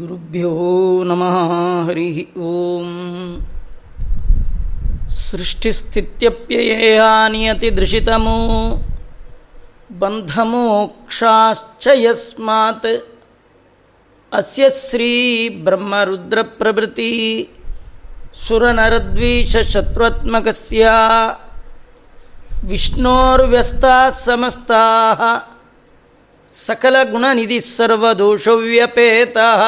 ಗುರುಭ್ಯೋ ನಮಃ ಹರಿ ಓಂ ಸೃಷ್ಟಿಸ್ಥಿತ್ಯಪ್ಯಯೇಹ ನಿಯತಿದೃಶಿತಮೋ ಬಂಧಮೋಕ್ಷಾಶ್ಚ ಯಸ್ಮಾತ್ ಅಸ್ಯ ಶ್ರೀ ಬ್ರಹ್ಮರುದ್ರ ಪ್ರವೃತ್ತಿ ಸುರನರದ್ವೇಷಶತ್ರುತ್ಮಕಸ್ಯ ವಿಷ್ಣೋರ್ವ್ಯಸ್ತಾಃ ಸಮಸ್ತಾಃ ಸಕಲಗುಣನಿಧಿ ಸರ್ವದೋಷವ್ಯಪೇತಃ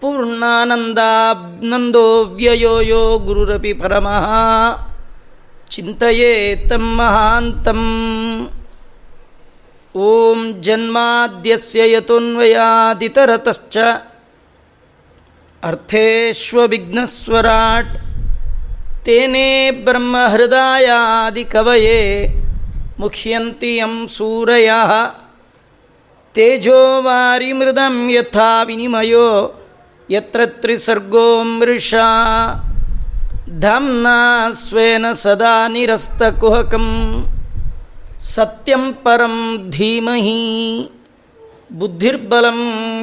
ಪೂರ್ಣಾನಂದಾನಂದೋ ವ್ಯಯೋ ಯೋ ಗುರುರಪಿ ಪರಮಃ ಚಿಂತಯೇ ತಂ ಮಹಾಂತಂ. ಓಂ ಜನ್ಮಾದ್ಯಸ್ಯ ಯತೋನ್ವಯಾದಿತರತಶ್ಚ ಅರ್ಥೇಶ್ವವಿಘ್ನಸ್ವರಾಟ್ ತೇನೇ ಬ್ರಹ್ಮಹೃದಯಾದಿ ಕವಯೇ ಮುಖ್ಯಂತಿ ಯಂ ಸೂರಯಃ ತೇಜೋ ವಾರಿ ಮೃದಂ ಯಥಾ ವಿನಿಮಯೋ ಯತ್ರ ತ್ರಿಸರ್ಗೋ ಮೃಷಾ ಧಾಮ್ನಾ ಸ್ವೇನ ಸದಾ ನಿರಸ್ತಕುಹಕಂ ಸತ್ಯಂ ಪರಂ ಧೀಮಹಿ ಬುದ್ಧಿರ್ಬಲಂ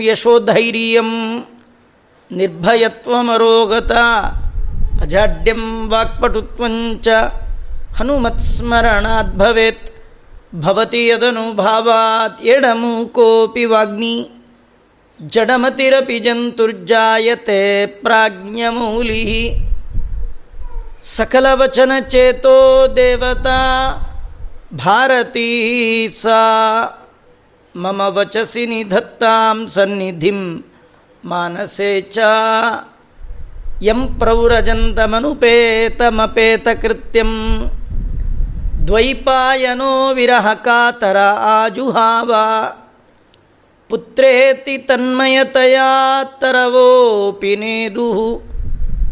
ಯಶೋಧೈರ್ಯಂ ನಿರ್ಭಯತ್ವಮರೋಗತಾ ಅಜಾಡ್ಯಂ ವಾಕ್ಪಟುತ್ವಂ ಚ ಹನುಮತ್ಸ್ಮರಣಾತ್ ಭವೇತ್ ಭವತಿ ಯದನುಭಾವಾತ್ ಯಡಮೂಕೋಪಿ ವಾಗ್ಮಿ ಜಡಮತಿರಪಿ ಜಂತುರ್ಜಾಯತೆ ಪ್ರಾಜ್ಞಮೂಲಿ ಸಕಲವಚನಚೇತೋ ದೇವತಾ ಭಾರತೀ ಸಾ ಮಮ ವಚಸಿ ನಿಧತ್ತಾಂ ಸನ್ನಿಧಿಂ ಮಾನಸೇ ಚ ಯಂ ಪ್ರವ್ರಜಂತಮನುಪೇತಮಪೇತಕೃತ್ಯಂ ದ್ವೈಪಾಯನೋ ವಿರಹ ಕಾತರ ಆಜುಹಾವ ಪುತ್ರೇತಿ ತನ್ಮಯತಯಾ ತರವೋಪಿ ನೇದುಃ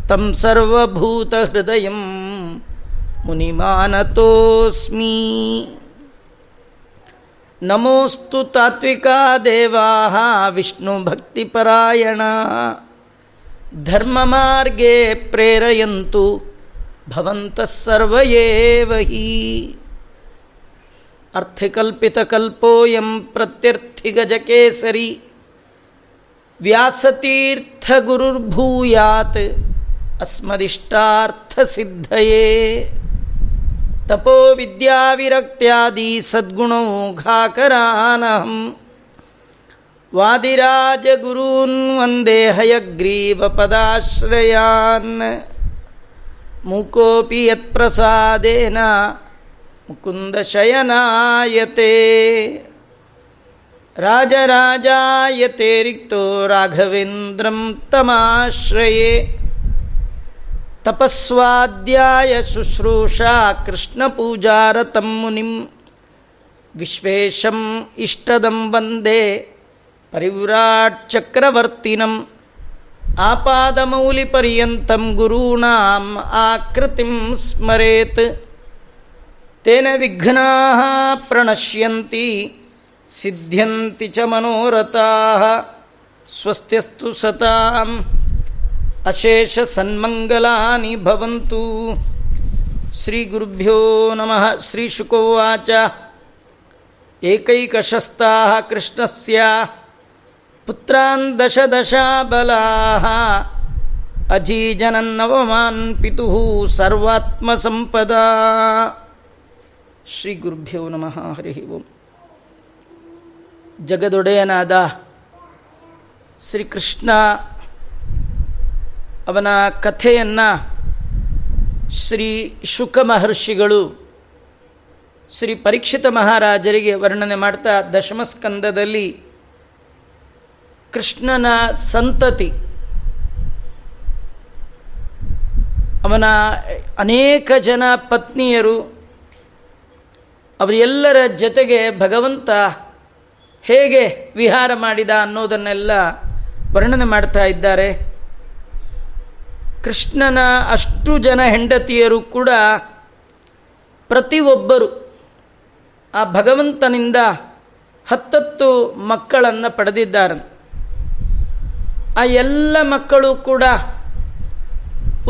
ತಂ ಸರ್ವಭೂತ ಹೃದಯಂ ಮುನಿಮಾನತೋಸ್ಮಿ. ನಮೋಸ್ತು ತಾತ್ವಿಕಾ ದೇವಾಃ ವಿಷ್ಣು ಭಕ್ತಿಪರಾಯಣಾಃ ಧರ್ಮಮಾರ್ಗೇ ಪ್ರೇರಯಂತು ಭವಂತಃ ಸರ್ವಯೇವ ಹಿ. ಅರ್ಥಕಲ್ಪಿತಕಲ್ಪೋಯಂ ಪ್ರತ್ಯರ್ಥಿಗಜಕೇಸರಿ ವ್ಯಾಸತೀರ್ಥಗುರುರ್ಭೂಯಾತ್ ಅಸ್ಮದಿಷ್ಟಾರ್ಥಸಿದ್ಧಯೇ. ತಪೋ ವಿದ್ಯಾವಿರಕ್ತ್ಯಾದಿ ಸದ್ಗುಣೌಘಾಕರಾನಹಂ ವಾದಿರಾಜಗುರೂನ್ ವಂದೇ ಹಯಗ್ರೀವಪದಾಶ್ರಯಾನ್. ಮೂಕೋಪಿ ಯತ್ಪ್ರಸಾದೇನ ಮುಕುಂದಶಯನಾಯತೆ ರಾಜರಾಜಾಯತೆ ರಿಕ್ತೋ ರಾಘವೇಂದ್ರಂ ತಮಾಶ್ರಯೇ. ತಪಸ್ವಾಧ್ಯಾಯ ಶುಶ್ರೂಷಾ ಕೃಷ್ಣಪೂಜಾರತಂ ಮುನಿಂ ವಿಶ್ವೇಶಂ ಇಷ್ಟದಂ ವಂದೇ ಪರಿವ್ರಾಟ್ ಚಕ್ರವರ್ತಿನಂ. ಆಪಾದಮೌಲಿಪರ್ಯಂತಂ ಗುರೂಣಾಂ ಆಕೃತಿಂ ಸ್ಮರೇತ್ ತೇನ ವಿಘ್ನಾಃ ಪ್ರಣಶ್ಯಂತಿ ಸಿದ್ಧ್ಯಂತಿ ಚ ಮನೋರಥಾಃ. ಸ್ವಸ್ತ್ಯಸ್ತು ಸತಾಂ ಅಶೇಷ ಸನ್ಮಂಗಲಾನಿ ಭವಂತು. ಶ್ರೀ ಗುರುಭ್ಯೋ ನಮಃ. ಶ್ರೀ ಶುಕೋವಾಚ ಏಕೈಕಶಸ್ತಾಃ ಕೃಷ್ಣಸ್ಯ ಪುತ್ರಾನ್ ದಶ ದಶಾಬಲಾಃ ಅಜೀಜನನ್ನವಮಾನ್ ಪಿತುಃ ಸರ್ವಾತ್ಮಸಂಪದಾ. ಶ್ರೀ ಗುರುಭ್ಯೋ ನಮಃ ಹರಿ ಓಂ. ಜಗದೊಡೆಯನಾದ ಶ್ರೀಕೃಷ್ಣ ಅವನ ಕಥೆಯನ್ನು ಶ್ರೀ ಶುಕ ಮಹರ್ಷಿಗಳು ಶ್ರೀ ಪರೀಕ್ಷಿತ ಮಹಾರಾಜರಿಗೆ ವರ್ಣನೆ ಮಾಡ್ತಾ ದಶಮಸ್ಕಂದದಲ್ಲಿ ಕೃಷ್ಣನ ಸಂತತಿ ಅವನ ಅನೇಕ ಜನ ಪತ್ನಿಯರು ಅವರೆಲ್ಲರ ಜೊತೆಗೆ ಭಗವಂತ ಹೇಗೆ ವಿಹಾರ ಮಾಡಿದ ಅನ್ನೋದನ್ನೆಲ್ಲ ವರ್ಣನೆ ಮಾಡ್ತಾ ಇದ್ದಾರೆ. ಕೃಷ್ಣನ ಅಷ್ಟು ಜನ ಹೆಂಡತಿಯರು ಕೂಡ ಪ್ರತಿಯೊಬ್ಬರು ಆ ಭಗವಂತನಿಂದ 10 ಮಕ್ಕಳನ್ನು ಪಡೆದಿದ್ದಾರೆ. ಆ ಎಲ್ಲ ಮಕ್ಕಳು ಕೂಡ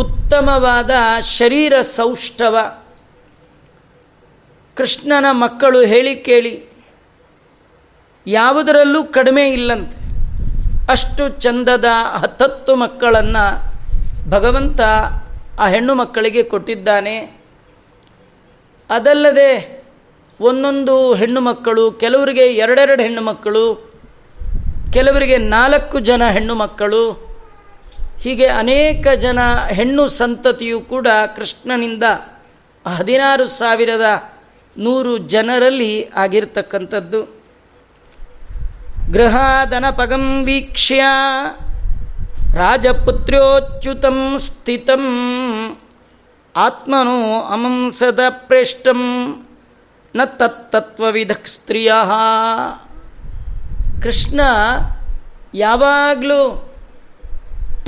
ಉತ್ತಮವಾದ ಶರೀರ ಸೌಷ್ಠವ. ಕೃಷ್ಣನ ಮಕ್ಕಳು ಹೇಳಿ ಕೇಳಿ ಯಾವುದರಲ್ಲೂ ಕಡಿಮೆ ಇಲ್ಲಂತೆ. ಅಷ್ಟು ಚಂದದ 10 ಮಕ್ಕಳನ್ನು ಭಗವಂತ ಆ ಹೆಣ್ಣು ಮಕ್ಕಳಿಗೆ ಕೊಟ್ಟಿದ್ದಾನೆ. ಅದಲ್ಲದೆ ಒಂದೊಂದು ಹೆಣ್ಣು ಮಕ್ಕಳು, ಕೆಲವರಿಗೆ 2 ಹೆಣ್ಣು ಮಕ್ಕಳು, ಕೆಲವರಿಗೆ 4 ಜನ ಹೆಣ್ಣು ಮಕ್ಕಳು, ಹೀಗೆ ಅನೇಕ ಜನ ಹೆಣ್ಣು ಸಂತತಿಯು ಕೂಡ ಕೃಷ್ಣನಿಂದ 16,100 ಜನರಲ್ಲಿ ಆಗಿರ್ತಕ್ಕಂಥದ್ದು. ಗೃಹಾದನ ಪಗಂ ವೀಕ್ಷ್ಯ ರಾಜಪುತ್ರ್ಯೋಚ್ಯುತಂ ಸ್ಥಿತಂ ಆತ್ಮನೋ ಅಮಂ ಸದಾ ಪ್ರೇಷ್ಟಂ ನ ತತ್ತತ್ವವಿಧ ಸ್ತ್ರೀಯ. ಕೃಷ್ಣ ಯಾವಾಗಲೂ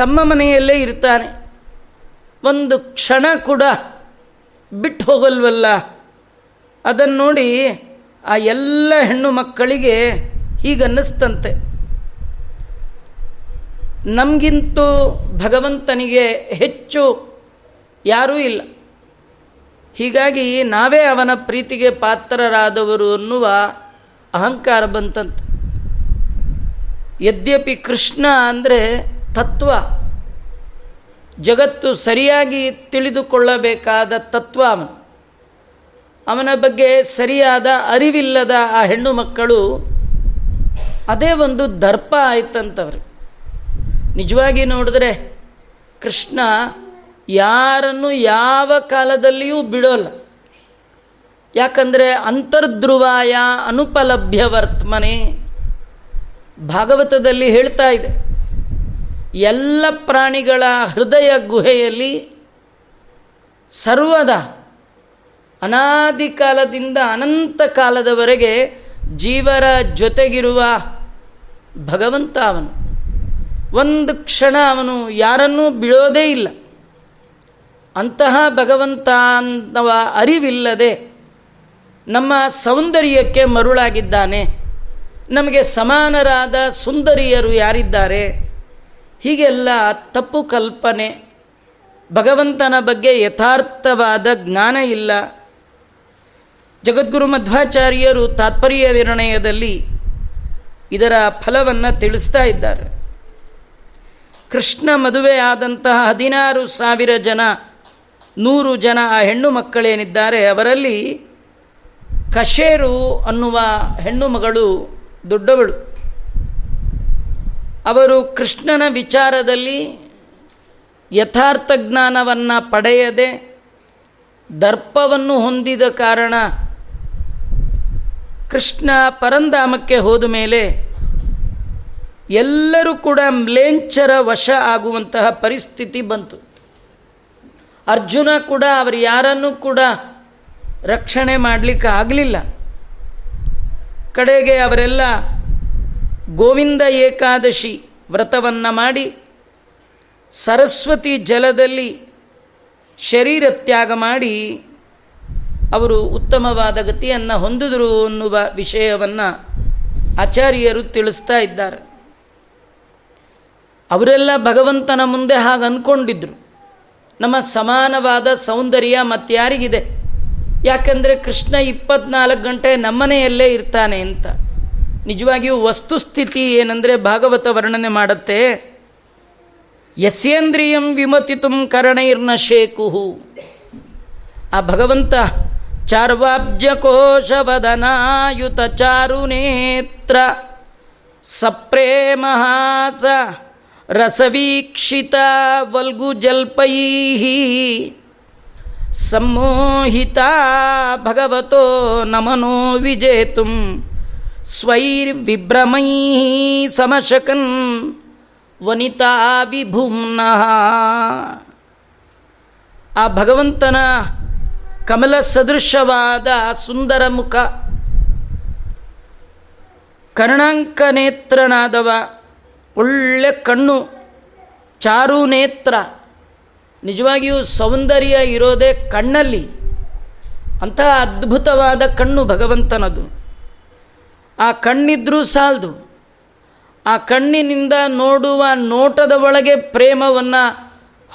ತಮ್ಮ ಮನೆಯಲ್ಲೇ ಇರ್ತಾನೆ, ಒಂದು ಕ್ಷಣ ಕೂಡ ಬಿಟ್ಟು ಹೋಗಲ್ವಲ್ಲ. ಅದನ್ನು ನೋಡಿ ಆ ಎಲ್ಲ ಹೆಣ್ಣು ಮಕ್ಕಳಿಗೆ ಹೀಗನ್ನಿಸ್ತಂತೆ, ನಮಗಿಂತೂ ಭಗವಂತನಿಗೆ ಹೆಚ್ಚು ಯಾರೂ ಇಲ್ಲ, ಹೀಗಾಗಿ ನಾವೇ ಅವನ ಪ್ರೀತಿಗೆ ಪಾತ್ರರಾದವರು ಅನ್ನುವ ಅಹಂಕಾರ ಬಂತಂತೆ. ಯದ್ಯಪಿ ಕೃಷ್ಣ ಅಂದರೆ ತತ್ವ, ಜಗತ್ತು ಸರಿಯಾಗಿ ತಿಳಿದುಕೊಳ್ಳಬೇಕಾದ ತತ್ವ ಅವನು. ಅವನ ಬಗ್ಗೆ ಸರಿಯಾದ ಅರಿವಿಲ್ಲದ ಆ ಹೆಣ್ಣು ಮಕ್ಕಳು, ಅದೇ ಒಂದು ದರ್ಪ ಆಯ್ತಂತವ್ರು. ನಿಜವಾಗಿ ನೋಡಿದ್ರೆ ಕೃಷ್ಣ ಯಾರನ್ನು ಯಾವ ಕಾಲದಲ್ಲಿಯೂ ಬಿಡೋಲ್ಲ. ಯಾಕಂದರೆ ಅಂತರ್ಧ್ರುವಾಯ ಅನುಪಲಭ್ಯ ವರ್ತಮನೆ ಭಾಗವತದಲ್ಲಿ ಹೇಳ್ತಾ ಇದೆ. ಎಲ್ಲ ಪ್ರಾಣಿಗಳ ಹೃದಯ ಗುಹೆಯಲ್ಲಿ ಸರ್ವದಾ ಅನಾದಿ ಕಾಲದಿಂದ ಅನಂತ ಕಾಲದವರೆಗೆ ಜೀವರ ಜೊತೆಗಿರುವ ಭಗವಂತ ಅವನು. ಒಂದು ಕ್ಷಣ ಅವನು ಯಾರನ್ನೂ ಬಿಡೋದೇ ಇಲ್ಲ. ಅಂತಹ ಭಗವಂತ ಅನ್ನುವ ಅರಿವಿಲ್ಲದೆ ನಮ್ಮ ಸೌಂದರ್ಯಕ್ಕೆ ಮರುಳಾಗಿದ್ದಾನೆ. ನಮಗೆ ಸಮಾನರಾದ ಸುಂದರಿಯರು ಯಾರಿದ್ದಾರೆ? ಹೀಗೆಲ್ಲ ತಪ್ಪು ಕಲ್ಪನೆ, ಭಗವಂತನ ಬಗ್ಗೆ ಯಥಾರ್ಥವಾದ ಜ್ಞಾನ ಇಲ್ಲ. ಜಗದ್ಗುರು ಮಧ್ವಾಚಾರ್ಯರು ತಾತ್ಪರ್ಯ ನಿರ್ಣಯದಲ್ಲಿ ಇದರ ಫಲವನ್ನು ತಿಳಿಸ್ತಾ ಇದ್ದಾರೆ. ಕೃಷ್ಣ ಮದುವೆಯಾದಂತಹ 16,100 ಜನ ಆ ಹೆಣ್ಣು ಮಕ್ಕಳೇನಿದ್ದಾರೆ, ಅವರಲ್ಲಿ ಕಶೇರು ಅನ್ನುವ ಹೆಣ್ಣು ಮಗಳು ದೊಡ್ಡವಳು. ಅವರು ಕೃಷ್ಣನ ವಿಚಾರದಲ್ಲಿ ಯಥಾರ್ಥ ಜ್ಞಾನವನ್ನು ಪಡೆಯದೆ ದರ್ಪವನ್ನು ಹೊಂದಿದ ಕಾರಣ ಕೃಷ್ಣ ಪರಂಧಾಮಕ್ಕೆ ಹೋದ ಮೇಲೆ ಎಲ್ಲರೂ ಕೂಡ ಮ್ಲೇಂಚರ ವಶ ಆಗುವಂತಹ ಪರಿಸ್ಥಿತಿ ಬಂತು. ಅರ್ಜುನ ಕೂಡ ಅವರು ಯಾರನ್ನೂ ಕೂಡ ರಕ್ಷಣೆ ಮಾಡಲಿಕ್ಕೆ ಆಗಲಿಲ್ಲ. ಕಡೆಗೆ ಅವರೆಲ್ಲ ಗೋವಿಂದ ಏಕಾದಶಿ ವ್ರತವನ್ನು ಮಾಡಿ ಸರಸ್ವತಿ ಜಲದಲ್ಲಿ ಶರೀರ ತ್ಯಾಗ ಮಾಡಿ ಅವರು ಉತ್ತಮವಾದ ಗತಿಯನ್ನು ಹೊಂದಿದರು ಅನ್ನುವ ವಿಷಯವನ್ನು ಆಚಾರ್ಯರು ತಿಳಿಸ್ತಾ ಇದ್ದಾರೆ. ಅವರೆಲ್ಲ ಭಗವಂತನ ಮುಂದೆ ಹಾಗೆ ಅಂದ್ಕೊಂಡಿದ್ರು, ನಮ್ಮ ಸಮಾನವಾದ ಸೌಂದರ್ಯ ಮತ್ತಾರಿಗಿದೆ, ಯಾಕೆಂದರೆ ಕೃಷ್ಣ 24 ಗಂಟೆ ನಮ್ಮನೆಯಲ್ಲೇ ಇರ್ತಾನೆ ಅಂತ. ನಿಜವಾಗಿಯೂ ವಸ್ತುಸ್ಥಿತಿ ಏನಂದರೆ ಭಾಗವತ ವರ್ಣನೆ ಮಾಡುತ್ತೆ, ಯಸ್ಯೇಂದ್ರಿಯಂ ವಿಮತಿತುಂ ಕರಣೈರ್ನ ಶೇಕುಹು. ಆ ಭಗವಂತ ಚಾರ್ವಾಬ್ಜಕೋಶವದನಾಯುತ ಚಾರುನೇತ್ರ ಸಪ್ರೇಮಹಾಸ ರಸವೀಕ್ಷಿತ ವಲ್ಗುಜಲ್ಪೈ ಸಮ್ಮೋಹಿತ ಭಗವತೋ ನಮನೋ ವಿಜೇತುಂ ಸ್ವೈರ್ವಿಭ್ರಮೈ ಸಮಶಕನ್ ವನಿತಾ ವಿಭುಮ್ನಃ. ಆ ಭಗವಂತನ ಕಮಲ ಸದೃಶವಾದ ಸುಂದರ ಮುಖ, ಕರ್ಣಾಂಕನೇತ್ರನಾದವ, ಒಳ್ಳೆ ಕಣ್ಣು, ಚಾರು ನೇತ್ರ. ನಿಜವಾಗಿಯೂ ಸೌಂದರ್ಯ ಇರೋದೇ ಕಣ್ಣಲ್ಲಿ. ಅಂತಹ ಅದ್ಭುತವಾದ ಕಣ್ಣು ಭಗವಂತನದು. ಆ ಕಣ್ಣಿದ್ರೂ ಸಾಲದು, ಆ ಕಣ್ಣಿನಿಂದ ನೋಡುವ ನೋಟದ ಒಳಗೆ ಪ್ರೇಮವನ್ನು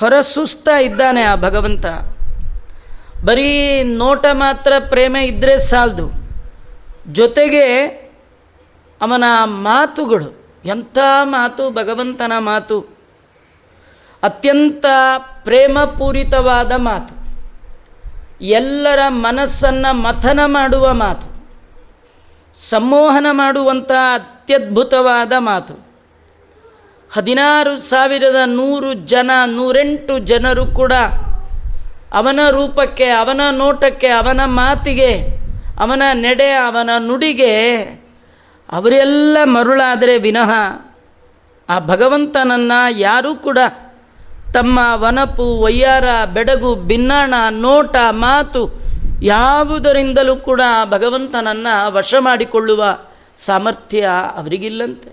ಹೊರಸೂಸ್ತಾ ಇದ್ದಾನೆ ಆ ಭಗವಂತ. ಬರೀ ನೋಟ ಮಾತ್ರ ಪ್ರೇಮ ಇದ್ದರೆ ಸಾಲದು, ಜೊತೆಗೆ ಅವನ ಮಾತುಗಳು, ಎಂಥ ಮಾತು ಭಗವಂತನ ಮಾತು, ಅತ್ಯಂತ ಪ್ರೇಮಪೂರಿತವಾದ ಮಾತು, ಎಲ್ಲರ ಮನಸ್ಸನ್ನು ಮಥನ ಮಾಡುವ ಮಾತು, ಸಂಮೋಹನ ಮಾಡುವಂಥ ಅತ್ಯದ್ಭುತವಾದ ಮಾತು. 16,108 ಜನರು ಕೂಡ ಅವನ ರೂಪಕ್ಕೆ, ಅವನ ನೋಟಕ್ಕೆ, ಅವನ ಮಾತಿಗೆ, ಅವನ ನಡೆ, ಅವನ ನುಡಿಗೆ ಅವರೆಲ್ಲ ಮರುಳಾದರೆ ವಿನಃ ಆ ಭಗವಂತನನ್ನು ಯಾರೂ ಕೂಡ ತಮ್ಮ ವನಪು, ವಯ್ಯಾರ, ಬೆಡಗು, ಭಿನ್ನಾಣ, ನೋಟ, ಮಾತು ಯಾವುದರಿಂದಲೂ ಕೂಡ ಭಗವಂತನನ್ನು ವಶ ಮಾಡಿಕೊಳ್ಳುವ ಸಾಮರ್ಥ್ಯ ಅವರಿಗಿಲ್ಲಂತೆ.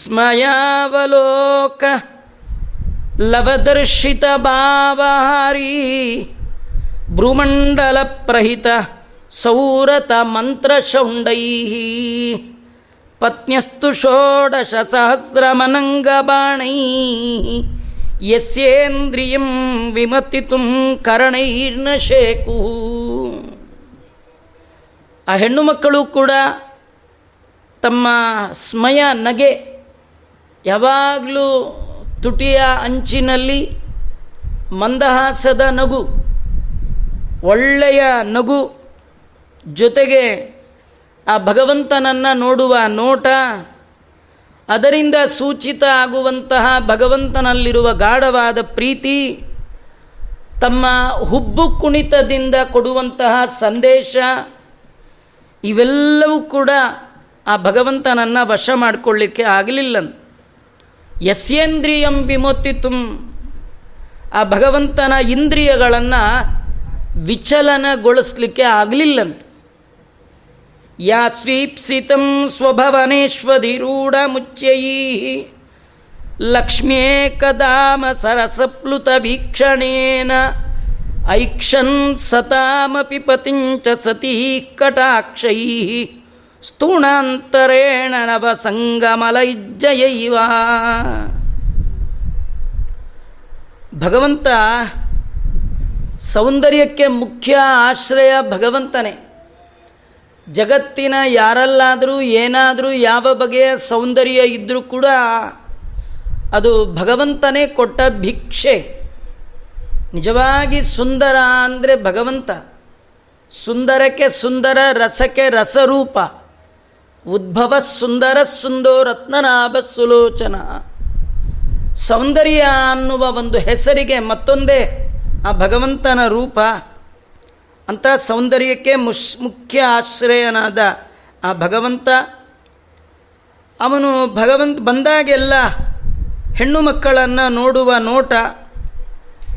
ಸ್ಮಯಾವಲೋಕ ಲವದರ್ಶಿತ ಭಾವಹಾರಿ ಭ್ರೂಮಂಡಲ ಪ್ರಹಿತ ಸೌರತ ಮಂತ್ರಶೌಂಡೈ ಪತ್ನ್ಯಸ್ತು ಷೋಡಶ ಸಹಸ್ರಮನಂಗಬಾಣೈ ಯಸ್ಯೇಂದ್ರಿಯಂ ವಿಮತಿತುಂ ಕರಣೈರ್ನ ಶೇಕು. ಆ ಹೆಣ್ಣು ಮಕ್ಕಳು ಕೂಡ ತಮ್ಮ ಸ್ಮಯ ನಗೆ ಯಾವಾಗಲೂ ತುಟಿಯ ಅಂಚಿನಲ್ಲಿ ಮಂದಹಾಸದ ನಗು, ಒಳ್ಳೆಯ ನಗು, ಜೊತೆಗೆ ಆ ಭಗವಂತನನ್ನು ನೋಡುವ ನೋಟ, ಅದರಿಂದ ಸೂಚಿತ ಆಗುವಂತಹ ಭಗವಂತನಲ್ಲಿರುವ ಗಾಢವಾದ ಪ್ರೀತಿ, ತಮ್ಮ ಹುಬ್ಬು ಕುಣಿತದಿಂದ ಕೊಡುವಂತಹ ಸಂದೇಶ, ಇವೆಲ್ಲವೂ ಕೂಡ ಆ ಭಗವಂತನನ್ನು ವಶ ಮಾಡಿಕೊಳ್ಳಿಕ್ಕೆ ಆಗಲಿಲ್ಲ. ಯಸ್ಯೇಂದ್ರಿಯಂ ವಿಮೋಚಿತುಂ, ಆ ಭಗವಂತನ ಇಂದ್ರಿಯಗಳನ್ನು ವಿಚಲನಗೊಳಿಸಲಿಕ್ಕೆ ಆಗಲಿಲ್ಲಂತ. ಯಾ ಸ್ವೀಪ್ಸಿತಂ ಸ್ವಭವನೇಶ್ವಧಿರೂಢ ಮುಚ್ಚ್ಯೈ ಲಕ್ಷ್ಮ್ಯೇಕದಾಮ ಸರಸಪ್ಲುತ ವೀಕ್ಷಣೇನ ಐಕ್ಷನ್ ಸತಾಮಪಿ ಪತಿಂಚ ಸತೀ ಕಟಾಕ್ಷೈ ಸ್ಥೂಣಾಂತರೇಣ ನವಸಂಗಮಲೈಜ್ಜಯೈವ. ಭಗವಂತ ಸೌಂದರ್ಯಕ್ಕೆ ಮುಖ್ಯ ಆಶ್ರಯ ಭಗವಂತನೇ. ಜಗತ್ತಿನ ಯಾರಲ್ಲಾದರೂ ಏನಾದರೂ ಯಾವ ಬಗೆಯ ಸೌಂದರ್ಯ ಇದ್ದರೂ ಕೂಡ ಅದು ಭಗವಂತನೇ ಕೊಟ್ಟ ಭಿಕ್ಷೆ. ನಿಜವಾಗಿ ಸುಂದರ ಅಂದರೆ ಭಗವಂತ. ಸುಂದರಕ್ಕೆ ಸುಂದರ, ರಸಕ್ಕೆ ರಸರೂಪ, ಉದ್ಭವ ಸುಂದರ ಸುಂದೋ ರತ್ನನಾಭ ಸುಲೋಚನ. ಸೌಂದರ್ಯ ಅನ್ನುವ ಒಂದು ಹೆಸರಿಗೆ ಮತ್ತೊಂದೇ ಆ ಭಗವಂತನ ರೂಪ. ಅಂಥ ಸೌಂದರ್ಯಕ್ಕೆ ಮುಖ್ಯ ಆಶ್ರಯನಾದ ಆ ಭಗವಂತ. ಅವನು ಭಗವಂತ ಬಂದಾಗೆಲ್ಲ ಹೆಣ್ಣು ಮಕ್ಕಳನ್ನು ನೋಡುವ ನೋಟ,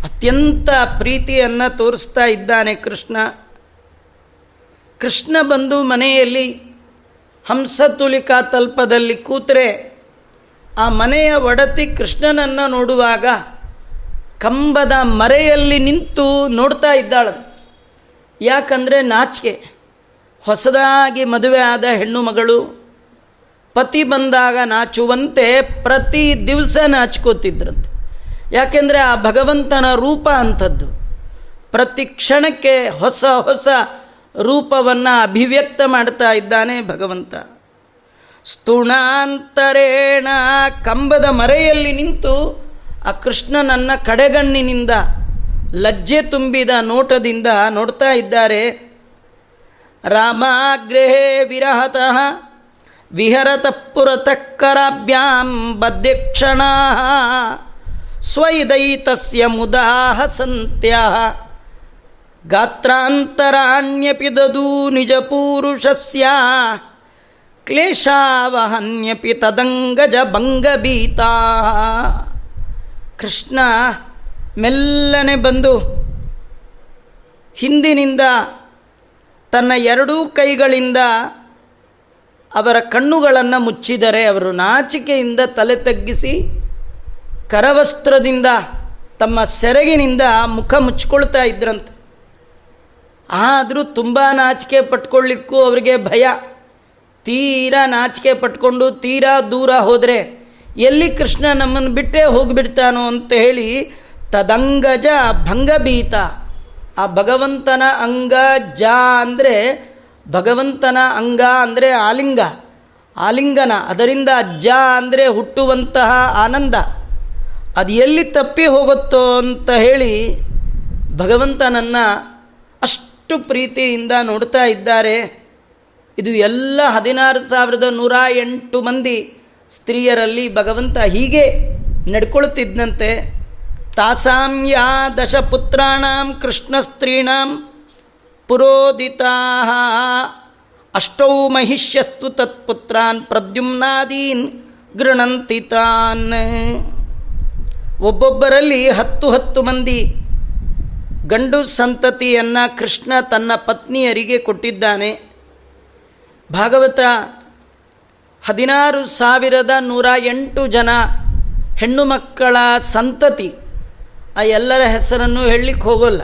ಅತ್ಯಂತ ಪ್ರೀತಿಯನ್ನು ತೋರಿಸ್ತಾ ಇದ್ದಾನೆ ಕೃಷ್ಣ. ಕೃಷ್ಣ ಬಂದು ಮನೆಯಲ್ಲಿ ಹಂಸತುಲಿಕಾ ತಲ್ಪದಲ್ಲಿ ಕೂತರೆ ಆ ಮನೆಯ ಒಡತಿ ಕೃಷ್ಣನನ್ನು ನೋಡುವಾಗ ಕಂಬದ ಮರೆಯಲ್ಲಿ ನಿಂತು ನೋಡ್ತಾ ಇದ್ದಾಳು. ಯಾಕಂದರೆ ನಾಚಿಕೆ, ಹೊಸದಾಗಿ ಮದುವೆ ಆದ ಹೆಣ್ಣು ಮಗಳು ಪತಿ ಬಂದಾಗ ನಾಚುವಂತೆ ಪ್ರತಿ ದಿವಸ ನಾಚ್ಕೋತಿದ್ರಂತೆ. ಯಾಕೆಂದರೆ ಆ ಭಗವಂತನ ರೂಪ ಅಂಥದ್ದು, ಪ್ರತಿ ಕ್ಷಣಕ್ಕೆ ಹೊಸ ಹೊಸ ರೂಪವನ್ನು ಅಭಿವ್ಯಕ್ತ ಮಾಡ್ತಾ ಇದ್ದಾನೆ ಭಗವಂತ. ಸ್ತುಣಾಂತರೇಣ, ಕಂಬದ ಮರೆಯಲ್ಲಿ ನಿಂತು ಆ ಕೃಷ್ಣನನ್ನ ಕಡೆಗಣ್ಣಿನಿಂದ ಲಜ್ಜೆ ತುಂಬಿದ ನೋಟದಿಂದ ನೋಡ್ತಾ ಇದ್ದಾರೆ. ರಾಮಾಗ್ರಹೇ ವಿರಹತಃ ವಿಹರತ ಪುರತಃಕರಾಭ್ಯಾಂ ಬದ್ಯಕ್ಷಣಾ ಸ್ವೈದೈತಸ್ಯ ಮುದಾಹಸಂತ್ಯ ಗಾತ್ರಾಂತರಾಣ್ಯಪಿ ದದೂ ನಿಜ ಪೂರುಷಸ್ಯ ಕ್ಲೇಶಾವಹನ್ಯಪಿ ತದಂಗಜ ಭಂಗಭೀತಾ. ಕೃಷ್ಣ ಮೆಲ್ಲನೆ ಬಂದು ಹಿಂದಿನಿಂದ ತನ್ನ ಎರಡೂ ಕೈಗಳಿಂದ ಅವರ ಕಣ್ಣುಗಳನ್ನು ಮುಚ್ಚಿದರೆ ಅವರು ನಾಚಿಕೆಯಿಂದ ತಲೆ ತಗ್ಗಿಸಿ ಕರವಸ್ತ್ರದಿಂದ ತಮ್ಮ ಸೆರಗಿನಿಂದ ಮುಖ ಮುಚ್ಕೊಳ್ತಾ ಇದ್ರಂತೆ. ಆದರೂ ತುಂಬ ನಾಚಿಕೆ ಪಟ್ಕೊಳ್ಳಿಕ್ಕೂ ಅವರಿಗೆ ಭಯ. ತೀರಾ ನಾಚಿಕೆ ಪಟ್ಕೊಂಡು ತೀರಾ ದೂರ ಹೋದರೆ ಎಲ್ಲಿ ಕೃಷ್ಣ ನಮ್ಮನ್ನು ಬಿಟ್ಟೇ ಹೋಗಿಬಿಡ್ತಾನೋ ಅಂತ ಹೇಳಿ ತದಂಗಜ ಭಂಗಭೀತ, ಆ ಭಗವಂತನ ಅಂಗ ಜ ಅಂದರೆ ಭಗವಂತನ ಅಂಗ ಅಂದರೆ ಆಲಿಂಗ, ಆಲಿಂಗನ, ಅದರಿಂದ ಅಜ್ಜ ಅಂದರೆ ಹುಟ್ಟುವಂತಹ ಆನಂದ ಅದು ಎಲ್ಲಿ ತಪ್ಪಿ ಹೋಗುತ್ತೋ ಅಂತ ಹೇಳಿ ಭಗವಂತನನ್ನು ಅಷ್ಟು ಪ್ರೀತಿಯಿಂದ ನೋಡ್ತಾ ಇದ್ದಾರೆ. ಇದು ಎಲ್ಲ 16,108 ಮಂದಿ ಸ್ತ್ರೀಯರಲ್ಲಿ ಭಗವಂತ ಹೀಗೆ ನಡ್ಕೊಳ್ತಿದ್ದಂತೆ. ತಾಸಾಂ ಯಾ ದಶಪುತ್ರಾಣಾಂ ಕೃಷ್ಣಸ್ತ್ರೀಣಾಂ ಪುರೋದಿತಾ ಅಷ್ಟೌ ಮಹಿಷ್ಯಸ್ತು ತತ್ಪುತ್ರಾನ್ ಪ್ರದ್ಯುಮ್ನಾದೀನ್ ಗೃಣಂತಿ ತಾನ್. ಒಬ್ಬೊಬ್ಬರಲ್ಲಿ 10 ಮಂದಿ ಗಂಡು ಸಂತತಿಯನ್ನು ಕೃಷ್ಣ ತನ್ನ ಪತ್ನಿಯರಿಗೆ ಕೊಟ್ಟಿದ್ದಾನೆ. ಭಾಗವತ 16,108 ಜನ ಹೆಣ್ಣು ಮಕ್ಕಳ ಸಂತತಿ, ಆ ಎಲ್ಲರ ಹೆಸರನ್ನು ಹೇಳಲಿಕ್ಕೆ ಹೋಗೋಲ್ಲ,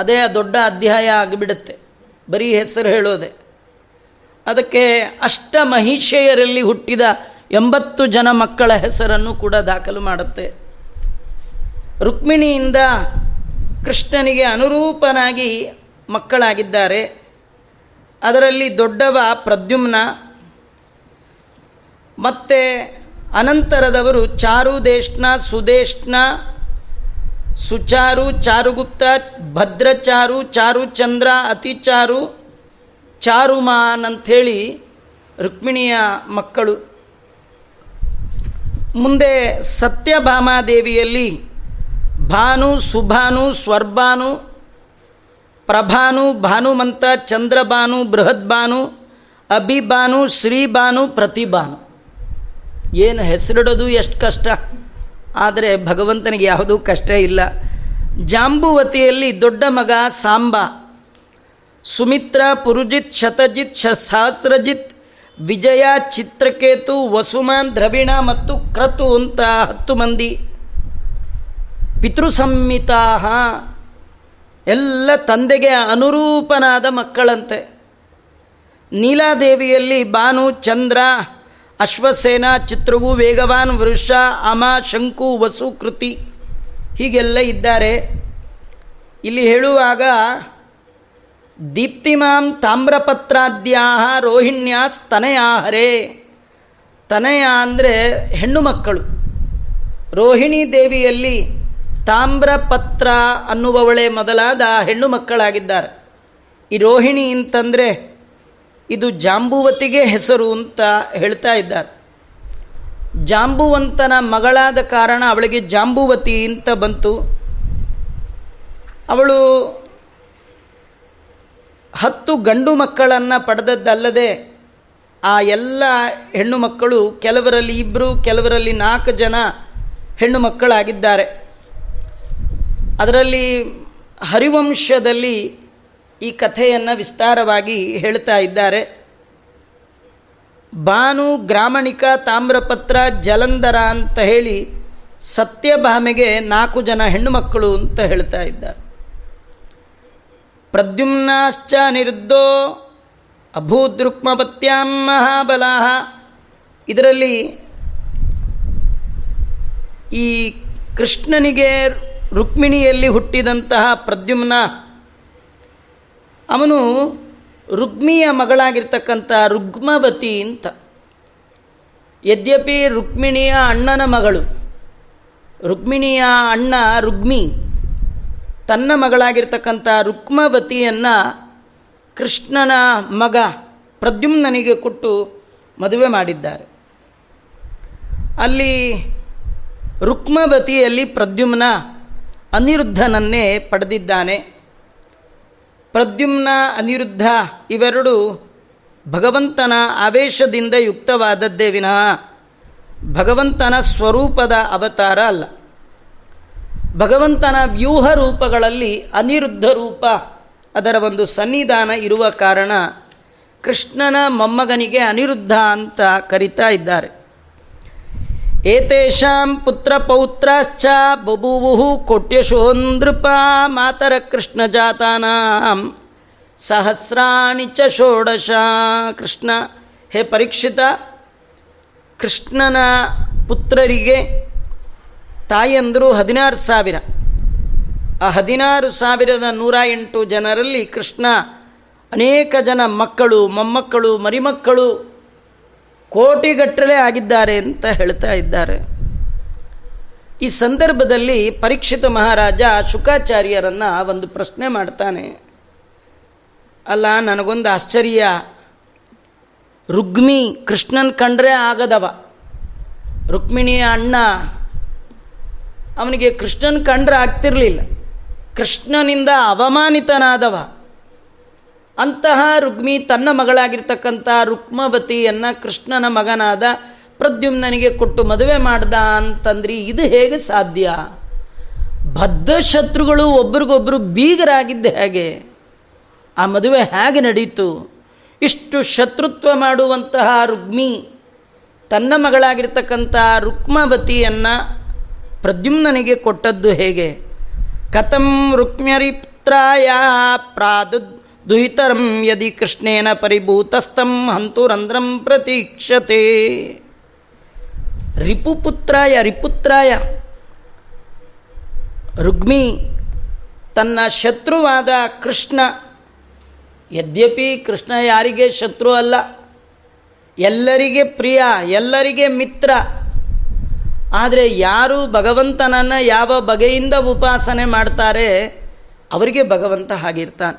ಅದೇ ದೊಡ್ಡ ಅಧ್ಯಾಯ ಆಗಿಬಿಡುತ್ತೆ, ಬರೀ ಹೆಸರು ಹೇಳೋದೆ. ಅದಕ್ಕೆ ಅಷ್ಟ ಮಹಿಷೆಯರಲ್ಲಿ ಹುಟ್ಟಿದ 80 ಜನ ಮಕ್ಕಳ ಹೆಸರನ್ನು ಕೂಡ ದಾಖಲು ಮಾಡುತ್ತೆ. ರುಕ್ಮಿಣಿಯಿಂದ ಕೃಷ್ಣನಿಗೆ ಅನುರೂಪನಾಗಿ ಮಕ್ಕಳಾಗಿದ್ದಾರೆ. ಅದರಲ್ಲಿ ದೊಡ್ಡವ ಪ್ರದ್ಯುಮ್ನ, ಮತ್ತು ಅನಂತರದವರು ಚಾರುದೇಶ್ನ, ಸುದೇಶ್ನ, ಸುಚಾರು, ಚಾರುಗುಪ್ತ, ಭದ್ರಚಾರು, ಚಾರುಚಂದ್ರ, ಅತಿಚಾರು, ಚಾರುಮಾನ್ ಅಂಥೇಳಿ ರುಕ್ಮಿಣಿಯ ಮಕ್ಕಳು. ಮುಂದೆ ಸತ್ಯಭಾಮಾದೇವಿಯಲ್ಲಿ ಭಾನು, ಸುಭಾನು, ಸ್ವರ್ಭಾನು, ಪ್ರಭಾನು, ಭಾನುಮಂತ, ಚಂದ್ರಭಾನು, ಬೃಹದ್ಭಾನು, ಅಭಿಭಾನು, ಶ್ರೀಭಾನು, ಪ್ರತಿಭಾನು. ಏನು ಹೆಸರಿಡೋದು ಎಷ್ಟು ಕಷ್ಟ, ಆದರೆ ಭಗವಂತನಿಗೆ ಯಾವುದೂ ಕಷ್ಟ ಇಲ್ಲ. ಜಾಂಬುವತಿಯಲ್ಲಿ ದೊಡ್ಡ ಮಗ ಸಾಂಬ, ಸುಮಿತ್ರ, ಪುರುಜಿತ್, ಶತಜಿತ್, ಸಹಸ್ರಜಿತ್, ವಿಜಯ, ಚಿತ್ರಕೇತು, ವಸುಮಾನ್, ದ್ರವಿಣ ಮತ್ತು ಕ್ರತು ಅಂತ 10 ಮಂದಿ. ಪಿತೃಸಂಹಿತಾ ಎಲ್ಲ ತಂದೆಗೆ ಅನುರೂಪನಾದ ಮಕ್ಕಳಂತೆ. ನೀಲಾದೇವಿಯಲ್ಲಿ ಭಾನು, ಚಂದ್ರ, ಅಶ್ವಸೇನ, ಚಿತ್ರಗು, ವೇಗವಾನ್, ವೃಷ, ಅಮ, ಶಂಕು, ವಸು, ಕೃತಿ ಹೀಗೆಲ್ಲ ಇದ್ದಾರೆ. ಇಲ್ಲಿ ಹೇಳುವಾಗ ದೀಪ್ತಿಮಾಂ ತಾಮ್ರಪತ್ರಾದ್ಯಾ ರೋಹಿಣ್ಯಾಸ್ ತನಯಾಹರೇ. ತನಯ ಅಂದರೆ ಹೆಣ್ಣು ಮಕ್ಕಳು. ರೋಹಿಣಿ ದೇವಿಯಲ್ಲಿ ತಾಮ್ರಪತ್ರ ಅನ್ನುವವಳೆ ಮೊದಲಾದ ಹೆಣ್ಣು ಮಕ್ಕಳಾಗಿದ್ದಾರೆ. ಈ ರೋಹಿಣಿ ಅಂತಂದರೆ ಇದು ಜಾಂಬುವತಿಗೆ ಹೆಸರು ಅಂತ ಹೇಳ್ತಾ ಇದ್ದಾರೆ. ಜಾಂಬುವಂತನ ಮಗಳಾದ ಕಾರಣ ಅವಳಿಗೆ ಜಾಂಬುವತಿ ಅಂತ ಬಂತು. ಅವಳು 10 ಗಂಡು ಮಕ್ಕಳನ್ನು ಪಡೆದದ್ದಲ್ಲದೆ ಆ ಎಲ್ಲ ಹೆಣ್ಣು ಮಕ್ಕಳು, ಕೆಲವರಲ್ಲಿ 2, ಕೆಲವರಲ್ಲಿ 4 ಜನ ಹೆಣ್ಣು ಮಕ್ಕಳಾಗಿದ್ದಾರೆ. ಅದರಲ್ಲಿ ಹರಿವಂಶದಲ್ಲಿ ಈ ಕಥೆಯನ್ನು ವಿಸ್ತಾರವಾಗಿ ಹೇಳ್ತಾ ಇದ್ದಾರೆ. ಭಾನು, ಗ್ರಾಮಣಿಕ, ತಾಮ್ರಪತ್ರ, ಜಲಂಧರ ಅಂತ ಹೇಳಿ ಸತ್ಯಭಾಮೆಗೆ 4 ಜನ ಹೆಣ್ಣು ಮಕ್ಕಳು ಅಂತ ಹೇಳ್ತಾ ಇದ್ದಾರೆ. ಪ್ರದ್ಯುಮ್ನಾಶ್ಚ ಅನಿರುದ್ಧೋ ಅಭೂದೃಕ್ಮಪತ್ಯಾಂ ಮಹಾಬಲಃ. ಇದರಲ್ಲಿ ಈ ಕೃಷ್ಣನಿಗೆ ರುಕ್ಮಿಣಿಯಲ್ಲಿ ಹುಟ್ಟಿದಂತಹ ಪ್ರದ್ಯುಮ್ನ, ಅವನು ರುಕ್ಮಿಯ ಮಗಳಾಗಿರ್ತಕ್ಕಂಥ ರುಕ್ಮವತಿ ಅಂತ. ಯದ್ಯಪಿ ರುಕ್ಮಿಣಿಯ ಅಣ್ಣನ ಮಗಳು, ರುಕ್ಮಿಣಿಯ ಅಣ್ಣ ರುಕ್ಮಿ ತನ್ನ ಮಗಳಾಗಿರ್ತಕ್ಕಂಥ ರುಕ್ಮವತಿಯನ್ನು ಕೃಷ್ಣನ ಮಗ ಪ್ರದ್ಯುಮ್ನನಿಗೆ ಕೊಟ್ಟು ಮದುವೆ ಮಾಡಿದ್ದಾರೆ. ಅಲ್ಲಿ ರುಕ್ಮವತಿಯಲ್ಲಿ ಪ್ರದ್ಯುಮ್ನ ಅನಿರುದ್ಧನನ್ನೇ ಪಡೆದಿದ್ದಾನೆ. ಪ್ರದ್ಯುಮ್ನ, ಅನಿರುದ್ಧ ಇವೆರಡು ಭಗವಂತನ ಆವೇಶದಿಂದ ಯುಕ್ತವಾದದ್ದೇ ವಿನಃ ಭಗವಂತನ ಸ್ವರೂಪದ ಅವತಾರ ಅಲ್ಲ. ಭಗವಂತನ ವ್ಯೂಹ ರೂಪಗಳಲ್ಲಿ ಅನಿರುದ್ಧ ರೂಪ, ಅದರ ಒಂದು ಸನ್ನಿಧಾನ ಇರುವ ಕಾರಣ ಕೃಷ್ಣನ ಮೊಮ್ಮಗನಿಗೆ ಅನಿರುದ್ಧ ಅಂತ ಕರೀತಾ ಇದ್ದಾರೆ. ಏತೇಷಾಂ ಪುತ್ರ ಪೌತ್ರಾಶ್ಚ ಬಭೂವು ಕೋಟ್ಯಶೋ ನೃಪ ಮಾತರ ಕೃಷ್ಣ ಜಾತಾನಾಂ ಸಹಸ್ರಾಣಿ ಚ ಷೋಡಶ. ಕೃಷ್ಣ, ಹೇ ಪರೀಕ್ಷಿತ, ಕೃಷ್ಣನ ಪುತ್ರರಿಗೆ ತಾಯಂದರು 16,000. ಆ 16,108 ಜನರಲ್ಲಿ ಕೃಷ್ಣ ಅನೇಕ ಜನ ಮಕ್ಕಳು, ಮೊಮ್ಮಕ್ಕಳು, ಮರಿಮಕ್ಕಳು ಕೋಟಿಗಟ್ಟಲೆ ಆಗಿದ್ದಾರೆ ಅಂತ ಹೇಳ್ತಾ ಇದ್ದಾರೆ. ಈ ಸಂದರ್ಭದಲ್ಲಿ ಪರೀಕ್ಷಿತ ಮಹಾರಾಜ ಶುಕಾಚಾರ್ಯರನ್ನು ಒಂದು ಪ್ರಶ್ನೆ ಮಾಡ್ತಾನೆ. ಅಲ್ಲ, ನನಗೊಂದು ಆಶ್ಚರ್ಯ, ರುಕ್ಮಿ ಕೃಷ್ಣನ್ ಕಂಡ್ರೆ ಆಗದವ, ರುಕ್ಮಿಣಿಯ ಅಣ್ಣ, ಅವನಿಗೆ ಕೃಷ್ಣನ್ ಕಂಡ್ರೆ ಆಗ್ತಿರಲಿಲ್ಲ, ಕೃಷ್ಣನಿಂದ ಅವಮಾನಿತನಾದವ. ಅಂತಹ ರುಕ್ಮಿ ತನ್ನ ಮಗಳಾಗಿರ್ತಕ್ಕಂಥ ರುಕ್ಮವತಿಯನ್ನು ಕೃಷ್ಣನ ಮಗನಾದ ಪ್ರದ್ಯುಮ್ನನಿಗೆ ಕೊಟ್ಟು ಮದುವೆ ಮಾಡ್ದ ಅಂತಂದ್ರಿ, ಇದು ಹೇಗೆ ಸಾಧ್ಯ? ಬದ್ಧ ಶತ್ರುಗಳು ಒಬ್ರಿಗೊಬ್ಬರು ಬೀಗರಾಗಿದ್ದ ಹೇಗೆ? ಆ ಮದುವೆ ಹೇಗೆ ನಡೀತು? ಇಷ್ಟು ಶತ್ರುತ್ವ ಮಾಡುವಂತಹ ರುಕ್ಮಿ ತನ್ನ ಮಗಳಾಗಿರ್ತಕ್ಕಂಥ ರುಕ್ಮವತಿಯನ್ನು ಪ್ರದ್ಯುಮ್ನನಿಗೆ ಕೊಟ್ಟದ್ದು ಹೇಗೆ? ಕಥಂ ರುಕ್ಮ್ಯರಿಪ್ರಾಯ ಪ್ರಾದುದುಹಿತರಂ ಯದಿ ಕೃಷ್ಣೇನ ಪರಿಭೂತಸ್ಥಂ ಹಂತುರಂಧ್ರಂ ಪ್ರತೀಕ್ಷತೆ. ರಿಪುತ್ರಾಯ ರುಕ್ಮಿ ತನ್ನ ಶತ್ರುವಾದ ಕೃಷ್ಣ, ಯದ್ಯಪಿ ಕೃಷ್ಣ ಯಾರಿಗೆ ಶತ್ರು ಅಲ್ಲ, ಎಲ್ಲರಿಗೆ ಪ್ರಿಯ, ಎಲ್ಲರಿಗೆ ಮಿತ್ರ, ಆದರೆ ಯಾರು ಭಗವಂತನನ್ನು ಯಾವ ಬಗೆಯಿಂದ ಉಪಾಸನೆ ಮಾಡ್ತಾರೆ ಅವರಿಗೆ ಭಗವಂತ ಆಗಿರ್ತಾನೆ.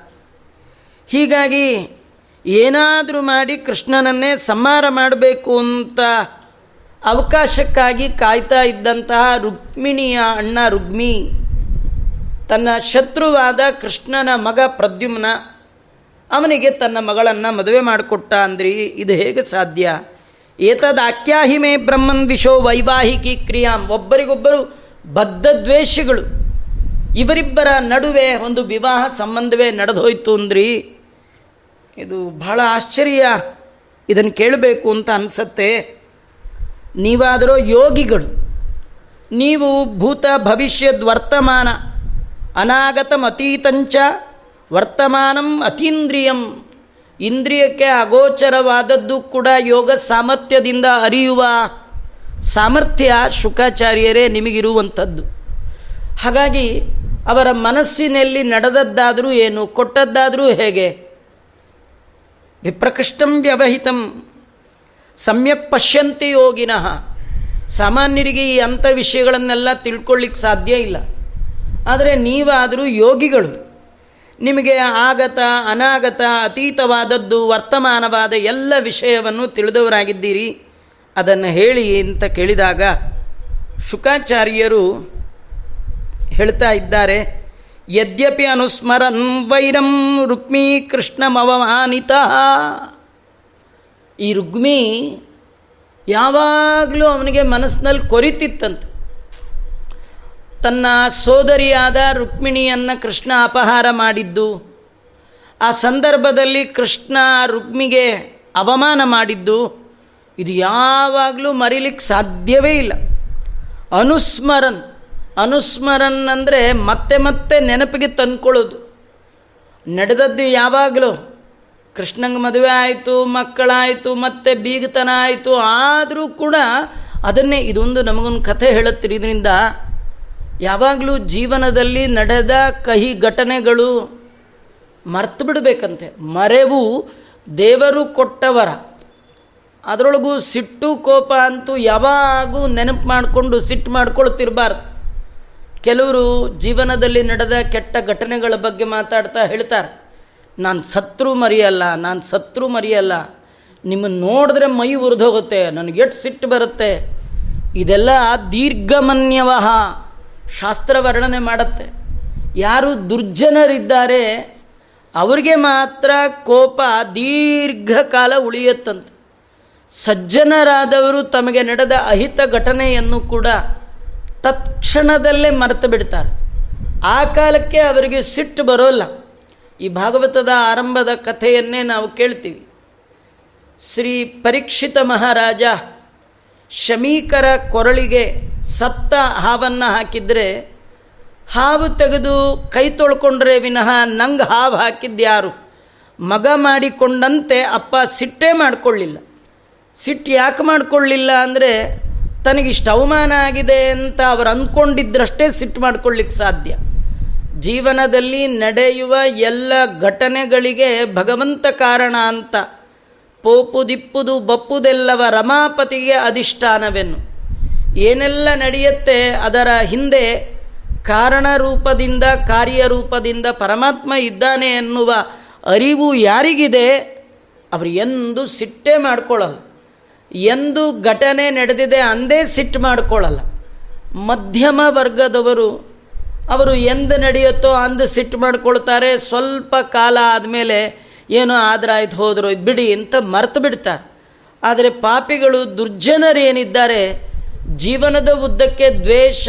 ಹೀಗಾಗಿ ಏನಾದರೂ ಮಾಡಿ ಕೃಷ್ಣನನ್ನೇ ಸಂಹಾರ ಮಾಡಬೇಕು ಅಂತ ಅವಕಾಶಕ್ಕಾಗಿ ಕಾಯ್ತಾ ಇದ್ದಂತಹ ರುಕ್ಮಿಣಿಯ ಅಣ್ಣ ರುಕ್ಮಿ ತನ್ನ ಶತ್ರುವಾದ ಕೃಷ್ಣನ ಮಗ ಪ್ರದ್ಯುಮ್ನ, ಅವನಿಗೆ ತನ್ನ ಮಗಳನ್ನು ಮದುವೆ ಮಾಡಿಕೊಟ್ಟ ಅಂದ್ರಿ, ಇದು ಹೇಗೆ ಸಾಧ್ಯ? ಏತದಾಖ್ಯಾಹಿಮೇ ಬ್ರಹ್ಮನ್ ವಿಶೋ ವೈವಾಹಿಕಿ ಕ್ರಿಯಾಂ. ಒಬ್ಬರಿಗೊಬ್ಬರು ಬದ್ಧ ದ್ವೇಷಗಳು, ಇವರಿಬ್ಬರ ನಡುವೆ ಒಂದು ವಿವಾಹ ಸಂಬಂಧವೇ ನಡೆದೋಯ್ತು ಅಂದ್ರಿ, ಇದು ಬಹಳ ಆಶ್ಚರ್ಯ, ಇದನ್ನು ಕೇಳಬೇಕು ಅಂತ ಅನಿಸತ್ತೆ. ನೀವಾದರೂ ಯೋಗಿಗಳು, ನೀವು ಭೂತ ಭವಿಷ್ಯದ್ ವರ್ತಮಾನ ಅನಾಗತಂ ಅತೀತಂಚ ವರ್ತಮಾನಂ ಅತೀಂದ್ರಿಯಂ, ಇಂದ್ರಿಯಕ್ಕೆ ಅಗೋಚರವಾದದ್ದು ಕೂಡ ಯೋಗ ಸಾಮರ್ಥ್ಯದಿಂದ ಅರಿಯುವ ಸಾಮರ್ಥ್ಯ ಶುಕಾಚಾರ್ಯರೇ ನಿಮಗಿರುವಂಥದ್ದು. ಹಾಗಾಗಿ ಅವರ ಮನಸ್ಸಿನಲ್ಲಿ ನಡೆದದ್ದಾದರೂ ಏನು, ಕೊಟ್ಟದ್ದಾದರೂ ಹೇಗೆ? ವಿಪ್ರಕೃಷ್ಟಂ ವ್ಯವಹಿತಂ ಸಮ್ಯಕ್ ಪಶ್ಯಂತಿ ಯೋಗಿನಃ. ಸಾಮಾನ್ಯರಿಗೆ ಈ ಅಂಥ ವಿಷಯಗಳನ್ನೆಲ್ಲ ತಿಳ್ಕೊಳ್ಳಿಕ್ಕೆ ಸಾಧ್ಯ ಇಲ್ಲ, ಆದರೆ ನೀವಾದರೂ ಯೋಗಿಗಳು, ನಿಮಗೆ ಆಗತ ಅನಾಗತ ಅತೀತವಾದದ್ದು ವರ್ತಮಾನವಾದ ಎಲ್ಲ ವಿಷಯವನ್ನು ತಿಳಿದವರಾಗಿದ್ದೀರಿ, ಅದನ್ನು ಹೇಳಿ ಅಂತ ಕೇಳಿದಾಗ ಶುಕಾಚಾರ್ಯರು ಹೇಳ್ತಾ ಇದ್ದಾರೆ. ಯದ್ಯಪಿ ಅನುಸ್ಮರನ್ ವೈರಂ ರುಕ್ಮಿ ಕೃಷ್ಣಮವಮಾನಿತ. ಈ ರುಕ್ಮಿ ಯಾವಾಗಲೂ ಅವನಿಗೆ ಮನಸ್ಸಿನಲ್ಲಿ ಕೊರಿತಿತ್ತಂತೆ, ತನ್ನ ಸೋದರಿಯಾದ ರುಕ್ಮಿಣಿಯನ್ನು ಕೃಷ್ಣ ಅಪಹಾರ ಮಾಡಿದ್ದು, ಆ ಸಂದರ್ಭದಲ್ಲಿ ಕೃಷ್ಣ ರುಕ್ಮಿಗೆ ಅವಮಾನ ಮಾಡಿದ್ದು, ಇದು ಯಾವಾಗಲೂ ಮರಿಲಿಕ್ಕೆ ಸಾಧ್ಯವೇ ಇಲ್ಲ. ಅನುಸ್ಮರನ್, ಅನುಸ್ಮರನ್ ಅಂದರೆ ಮತ್ತೆ ಮತ್ತೆ ನೆನಪಿಗೆ ತಂದ್ಕೊಳ್ಳೋದು. ನಡೆದದ್ದು ಯಾವಾಗಲೂ ಕೃಷ್ಣಂಗೆ ಮದುವೆ ಆಯಿತು, ಮಕ್ಕಳಾಯಿತು, ಮತ್ತೆ ಬೀಗತನ ಆಯಿತು, ಆದರೂ ಕೂಡ ಅದನ್ನೇ. ಇದೊಂದು ನಮಗೊಂದು ಕಥೆ ಹೇಳುತ್ತೀರಿ, ಇದರಿಂದ ಯಾವಾಗಲೂ ಜೀವನದಲ್ಲಿ ನಡೆದ ಕಹಿ ಘಟನೆಗಳು ಮರ್ತು ಬಿಡಬೇಕಂತೆ. ಮರೆವು ದೇವರು ಕೊಟ್ಟವರ, ಅದರೊಳಗೂ ಸಿಟ್ಟು ಕೋಪ ಅಂತೂ ಯಾವಾಗೂ ನೆನಪು ಮಾಡಿಕೊಂಡು ಸಿಟ್ಟು ಮಾಡ್ಕೊಳ್ತಿರಬಾರ್ದು. ಕೆಲವರು ಜೀವನದಲ್ಲಿ ನಡೆದ ಕೆಟ್ಟ ಘಟನೆಗಳ ಬಗ್ಗೆ ಮಾತಾಡ್ತಾ ಹೇಳ್ತಾರೆ, ನಾನು ಸತ್ರು ಮರೆಯಲ್ಲ, ನಿಮ್ಮನ್ನು ನೋಡಿದ್ರೆ ಮೈ ಉರಿದೋಗುತ್ತೆ, ನನಗೆ ಎಷ್ಟು ಸಿಟ್ಟು ಬರುತ್ತೆ. ಇದೆಲ್ಲ ದೀರ್ಘಮನ್ಯವಹ ಶಾಸ್ತ್ರ ವರ್ಣನೆ ಮಾಡುತ್ತೆ. ಯಾರು ದುರ್ಜನರಿದ್ದಾರೆ ಅವರಿಗೆ ಮಾತ್ರ ಕೋಪ ದೀರ್ಘಕಾಲ ಉಳಿಯುತ್ತಂತೆ. ಸಜ್ಜನರಾದವರು ತಮಗೆ ನಡೆದ ಅಹಿತ ಘಟನೆಯನ್ನು ಕೂಡ ತತ್ಕ್ಷಣದಲ್ಲೇ ಮರೆತು ಬಿಡ್ತಾರೆ, ಆ ಕಾಲಕ್ಕೆ ಅವರಿಗೆ ಸಿಟ್ಟು ಬರೋಲ್ಲ. ಈ ಭಾಗವತದ ಆರಂಭದ ಕಥೆಯನ್ನೇ ನಾವು ಕೇಳ್ತೀವಿ. ಶ್ರೀ ಪರೀಕ್ಷಿತ ಮಹಾರಾಜ ಶಮೀಕರ ಕೊರಳಿಗೆ ಸತ್ತ ಹಾವನ್ನು ಹಾಕಿದರೆ, ಹಾವು ತೆಗೆದು ಕೈ ತೊಳ್ಕೊಂಡ್ರೆ ವಿನಃ ನಂಗೆ ಹಾವು ಹಾಕಿದ್ಯಾರು ಮಗ ಮಾಡಿಕೊಂಡಂತೆ ಅಪ್ಪ ಸಿಟ್ಟೇ ಮಾಡಿಕೊಳ್ಳಿಲ್ಲ. ಸಿಟ್ಟು ಯಾಕೆ ಮಾಡಿಕೊಳ್ಳಿಲ್ಲ ಅಂದರೆ, ತನಗಿಷ್ಟು ಅವಮಾನ ಆಗಿದೆ ಅಂತ ಅವರು ಅಂದ್ಕೊಂಡಿದ್ದರಷ್ಟೇ ಸಿಟ್ಟು ಮಾಡಿಕೊಳ್ಳಿಕ್ಕೆ ಸಾಧ್ಯ. ಜೀವನದಲ್ಲಿ ನಡೆಯುವ ಎಲ್ಲ ಘಟನೆಗಳಿಗೆ ಭಗವಂತ ಕಾರಣ ಅಂತ ಪೋಪು ದಿಪ್ಪುದು ಬಪ್ಪುದೆಲ್ಲವ ರಮಾಪತಿಗೆ ಅಧಿಷ್ಠಾನವೆನ್ನು. ಏನೆಲ್ಲ ನಡೆಯುತ್ತೆ ಅದರ ಹಿಂದೆ ಕಾರಣರೂಪದಿಂದ ಕಾರ್ಯರೂಪದಿಂದ ಪರಮಾತ್ಮ ಇದ್ದಾನೆ ಎನ್ನುವ ಅರಿವು ಯಾರಿಗಿದೆ ಅವರು ಎಂದು ಸಿಟ್ಟೇ ಮಾಡ್ಕೊಳ್ಳಲ್ಲ, ಎಂದು ಘಟನೆ ನಡೆದಿದೆ ಅಂದೇ ಸಿಟ್ಟು ಮಾಡ್ಕೊಳ್ಳಲ್ಲ. ಮಧ್ಯಮ ವರ್ಗದವರು ಅವರು ಎಂದು ನಡೆಯುತ್ತೋ ಅಂದು ಸಿಟ್ಟು ಮಾಡ್ಕೊಳ್ತಾರೆ, ಸ್ವಲ್ಪ ಕಾಲ ಆದಮೇಲೆ ಏನೋ ಆದ್ರಾಯ್ತು ಹೋದರು ಇದು ಬಿಡಿ ಅಂತ ಮರ್ತು ಬಿಡ್ತಾರೆ. ಆದರೆ ಪಾಪಿಗಳು ದುರ್ಜನರೇನಿದ್ದಾರೆ ಜೀವನದ ಉದ್ದಕ್ಕೆ ದ್ವೇಷ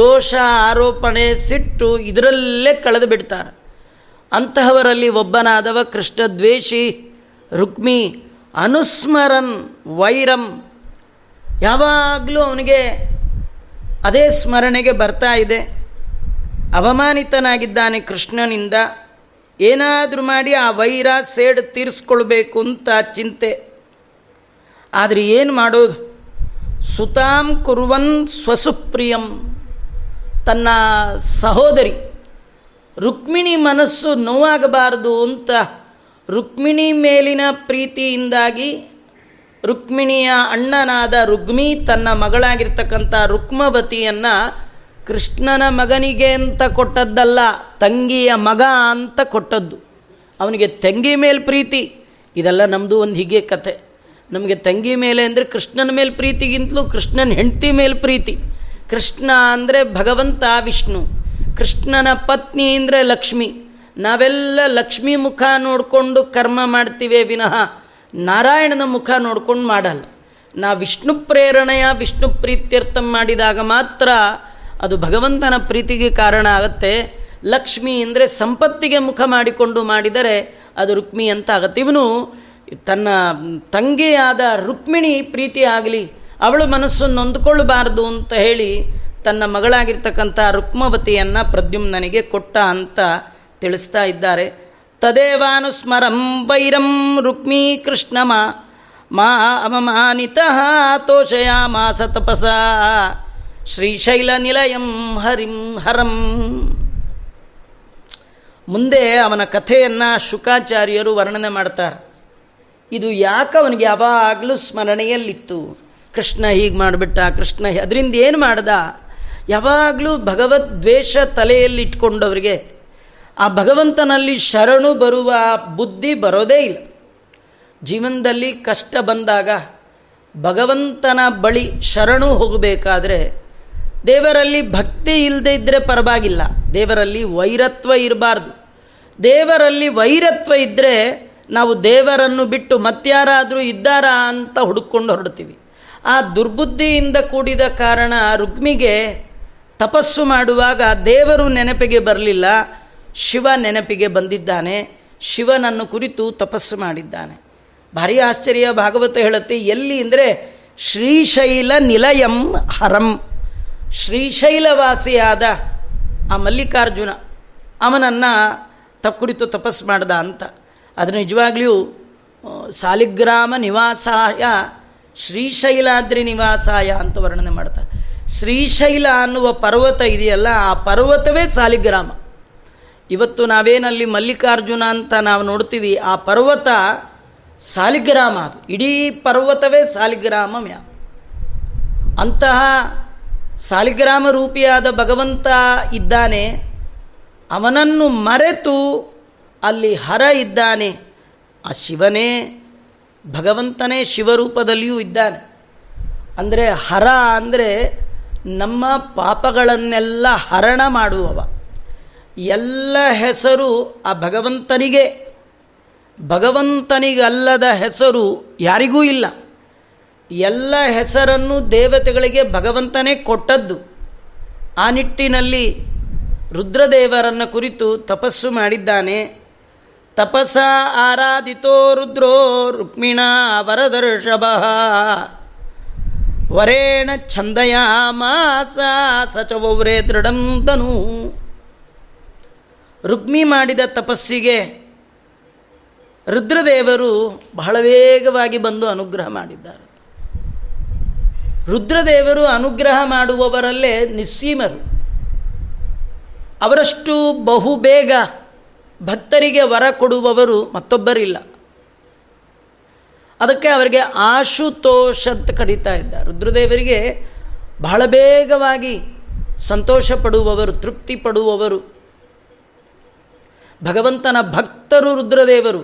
ದೋಷ ಆರೋಪಣೆ ಸಿಟ್ಟು ಇದರಲ್ಲೇ ಕಳೆದು ಬಿಡ್ತಾರೆ. ಅಂತಹವರಲ್ಲಿ ಒಬ್ಬನಾದವ ಕೃಷ್ಣ ದ್ವೇಷಿ ರುಕ್ಮಿ ಅನುಸ್ಮರನ್ ವೈರಂ, ಯಾವಾಗಲೂ ಅವನಿಗೆ ಅದೇ ಸ್ಮರಣೆಗೆ ಬರ್ತಾ ಇದೆ. ಅವಮಾನಿತನಾಗಿದ್ದಾನೆ ಕೃಷ್ಣನಿಂದ, ಏನಾದರೂ ಮಾಡಿ ಆ ವೈರ ಸೇಡು ತೀರಿಸ್ಕೊಳ್ಬೇಕು ಅಂತ ಚಿಂತೆ. ಆದರೆ ಏನು ಮಾಡೋದು, ಸುತಾಂ ಕುರುವನ್ ಸ್ವಸುಪ್ರಿಯಂ, ತನ್ನ ಸಹೋದರಿ ರುಕ್ಮಿಣಿ ಮನಸ್ಸು ನೋವಾಗಬಾರದು ಅಂತ ರುಕ್ಮಿಣಿ ಮೇಲಿನ ಪ್ರೀತಿಯಿಂದಾಗಿ ರುಕ್ಮಿಣಿಯ ಅಣ್ಣನಾದ ರುಗ್ಮಿ ತನ್ನ ಮಗಳಾಗಿರ್ತಕ್ಕಂಥ ರುಕ್ಮವತಿಯನ್ನು ಕೃಷ್ಣನ ಮಗನಿಗೆ ಅಂತ ಕೊಟ್ಟದ್ದಲ್ಲ, ತಂಗಿಯ ಮಗ ಅಂತ ಕೊಟ್ಟದ್ದು. ಅವನಿಗೆ ತಂಗಿ ಮೇಲೆ ಪ್ರೀತಿ, ಇದೆಲ್ಲ ನಮ್ಮದು ಒಂದು ಹೀಗೆ ಕತೆ. ನಮಗೆ ತಂಗಿ ಮೇಲೆ ಅಂದರೆ ಕೃಷ್ಣನ ಮೇಲೆ ಪ್ರೀತಿಗಿಂತಲೂ ಕೃಷ್ಣನ ಹೆಂಡತಿ ಮೇಲೆ ಪ್ರೀತಿ. ಕೃಷ್ಣ ಅಂದರೆ ಭಗವಂತ ವಿಷ್ಣು, ಕೃಷ್ಣನ ಪತ್ನಿ ಅಂದರೆ ಲಕ್ಷ್ಮಿ. ನಾವೆಲ್ಲ ಲಕ್ಷ್ಮೀ ಮುಖ ನೋಡಿಕೊಂಡು ಕರ್ಮ ಮಾಡ್ತೀವಿ ವಿನಃ ನಾರಾಯಣನ ಮುಖ ನೋಡ್ಕೊಂಡು ಮಾಡಲ್ಲ. ನಾವು ವಿಷ್ಣು ಪ್ರೇರಣೆಯ ವಿಷ್ಣು ಪ್ರೀತ್ಯರ್ಥ ಮಾಡಿದಾಗ ಮಾತ್ರ ಅದು ಭಗವಂತನ ಪ್ರೀತಿಗೆ ಕಾರಣ ಆಗುತ್ತೆ. ಲಕ್ಷ್ಮಿ ಅಂದರೆ ಸಂಪತ್ತಿಗೆ ಮುಖ ಮಾಡಿಕೊಂಡು ಮಾಡಿದರೆ ಅದು ರುಕ್ಮಿ ಅಂತ ಆಗುತ್ತೆ. ಇವನು ತನ್ನ ತಂಗಿಯಾದ ರುಕ್ಮಿಣಿ ಪ್ರೀತಿ ಆಗಲಿ, ಅವಳು ಮನಸ್ಸನ್ನು ನೊಂದ್ಕೊಳ್ಬಾರ್ದು ಅಂತ ಹೇಳಿ ತನ್ನ ಮಗಳಾಗಿರ್ತಕ್ಕಂಥ ರುಕ್ಮವತಿಯನ್ನು ಪ್ರದ್ಯುಮ್ನನಿಗೆ ಕೊಟ್ಟ ಅಂತ ತಿಳಿಸ್ತಾ ಇದ್ದಾರೆ. ತದೇವಾನುಸ್ಮರಂ ವೈರಂ ರುಕ್ಮೀ ಕೃಷ್ಣಮ ಮಾ ಅವಮಾನಿತ ತೋಷಯ ಮಾಸ ತಪಸ ಶ್ರೀಶೈಲ ನಿಲಯಂ ಹರಿಂ ಹರಂ. ಮುಂದೆ ಅವನ ಕಥೆಯನ್ನು ಶುಕಾಚಾರ್ಯರು ವರ್ಣನೆ ಮಾಡ್ತಾರೆ. ಇದು ಯಾಕೆ ಅವನಿಗೆ ಯಾವಾಗಲೂ ಸ್ಮರಣೆಯಲ್ಲಿತ್ತು, ಕೃಷ್ಣ ಹೀಗೆ ಮಾಡಿಬಿಟ್ಟ, ಕೃಷ್ಣ ಅದರಿಂದ ಏನು ಮಾಡ್ದ, ಯಾವಾಗಲೂ ಭಗವದ್ ದ್ವೇಷ ತಲೆಯಲ್ಲಿ ಇಟ್ಕೊಂಡವರಿಗೆ ಆ ಭಗವಂತನಲ್ಲಿ ಶರಣು ಬರುವ ಬುದ್ಧಿ ಬರೋದೇ ಇಲ್ಲ. ಜೀವನದಲ್ಲಿ ಕಷ್ಟ ಬಂದಾಗ ಭಗವಂತನ ಬಳಿ ಶರಣು ಹೋಗಬೇಕಾದ್ರೆ ದೇವರಲ್ಲಿ ಭಕ್ತಿ ಇಲ್ಲದೇ ಇದ್ದರೆ ಪರವಾಗಿಲ್ಲ, ದೇವರಲ್ಲಿ ವೈರತ್ವ ಇರಬಾರ್ದು. ದೇವರಲ್ಲಿ ವೈರತ್ವ ಇದ್ದರೆ ನಾವು ದೇವರನ್ನು ಬಿಟ್ಟು ಮತ್ತಾರಾದರೂ ಇದ್ದಾರಾ ಅಂತ ಹುಡುಕೊಂಡು ಹೊರಡ್ತೀವಿ. ಆ ದುರ್ಬುದ್ಧಿಯಿಂದ ಕೂಡಿದ ಕಾರಣ ರುಕ್ಮಿಗೆ ತಪಸ್ಸು ಮಾಡುವಾಗ ದೇವರು ನೆನಪಿಗೆ ಬರಲಿಲ್ಲ, ಶಿವ ನೆನಪಿಗೆ ಬಂದಿದ್ದಾನೆ, ಶಿವನನ್ನು ಕುರಿತು ತಪಸ್ಸು ಮಾಡಿದ್ದಾನೆ. ಭಾರಿ ಆಶ್ಚರ್ಯ. ಭಾಗವತ ಹೇಳುತ್ತೆ ಎಲ್ಲಿ ಅಂದರೆ ಶ್ರೀಶೈಲ ನಿಲಯಂ ಹರಂ, ಶ್ರೀಶೈಲವಾಸಿಯಾದ ಆ ಮಲ್ಲಿಕಾರ್ಜುನ ಅವನನ್ನು ಕುರಿತು ತಪಸ್ಸು ಮಾಡ್ದ ಅಂತ. ಅದರ ನಿಜವಾಗ್ಲೂ ಸಾಲಿಗ್ರಾಮ ನಿವಾಸಾಯ ಶ್ರೀಶೈಲಾದ್ರಿ ನಿವಾಸಾಯ ಅಂತ ವರ್ಣನೆ ಮಾಡ್ತಾರೆ. ಶ್ರೀಶೈಲ ಅನ್ನುವ ಪರ್ವತ ಇದೆಯಲ್ಲ, ಆ ಪರ್ವತವೇ ಸಾಲಿಗ್ರಾಮ. ಇವತ್ತು ನಾವೇನಲ್ಲಿ ಮಲ್ಲಿಕಾರ್ಜುನ ಅಂತ ನಾವು ನೋಡ್ತೀವಿ, ಆ ಪರ್ವತ ಸಾಲಿಗ್ರಾಮ, ಅದು ಇಡೀ ಪರ್ವತವೇ ಸಾಲಿಗ್ರಾಮಮ್ಯ. ಅಂತಹ ಸಾಲಿಗ್ರಾಮ ರೂಪಿಯಾದ ಭಗವಂತ ಇದ್ದಾನೆ, ಅವನನ್ನು ಮರೆತು ಅಲ್ಲಿ ಹರ ಇದ್ದಾನೆ. ಆ ಶಿವನೇ ಭಗವಂತನೇ ಶಿವರೂಪದಲ್ಲಿಯೂ ಇದ್ದಾನೆ. ಅಂದರೆ ಹರ ಅಂದರೆ ನಮ್ಮ ಪಾಪಗಳನ್ನೆಲ್ಲ ಹರಣ ಮಾಡುವವ. ಎಲ್ಲ ಹೆಸರು ಆ ಭಗವಂತನಿಗೆ, ಭಗವಂತನಿಗಲ್ಲದ ಹೆಸರು ಯಾರಿಗೂ ಇಲ್ಲ. ಎಲ್ಲ ಹೆಸರನ್ನು ದೇವತೆಗಳಿಗೆ ಭಗವಂತನೇ ಕೊಟ್ಟದ್ದು. ಆ ನಿಟ್ಟಿನಲ್ಲಿ ರುದ್ರದೇವರನ್ನು ಕುರಿತು ತಪಸ್ಸು ಮಾಡಿದ್ದಾನೆ. ತಪಸ ಆರಾಧಿತೋ ರುದ್ರೋ ರುಕ್ಮಿಣ ವರದರ್ಷಭ ವರೇಣ ಛಂದಯಾಮಾಸ ಸಚವೌರೇ ದೃಢಂ ತನು. ರುಕ್ಮಿ ಮಾಡಿದ ತಪಸ್ಸಿಗೆ ರುದ್ರದೇವರು ಬಹಳ ವೇಗವಾಗಿ ಬಂದು ಅನುಗ್ರಹ ಮಾಡಿದ್ದಾರೆ. ರುದ್ರದೇವರು ಅನುಗ್ರಹ ಮಾಡುವವರಲ್ಲೇ ನಿಸ್ಸೀಮರು. ಅವರಷ್ಟು ಬಹುಬೇಗ ಭಕ್ತರಿಗೆ ವರ ಕೊಡುವವರು ಮತ್ತೊಬ್ಬರಿಲ್ಲ. ಅದಕ್ಕೆ ಅವರಿಗೆ ಆಶುತೋಷ ಅಂತ ಕರೀತಾ ಇದ್ದಾರೆ. ರುದ್ರದೇವರಿಗೆ ಬಹಳ ಬೇಗವಾಗಿ ಸಂತೋಷ ಪಡುವವರು, ತೃಪ್ತಿ ಪಡುವವರು, ಭಗವಂತನ ಭಕ್ತರು ರುದ್ರದೇವರು.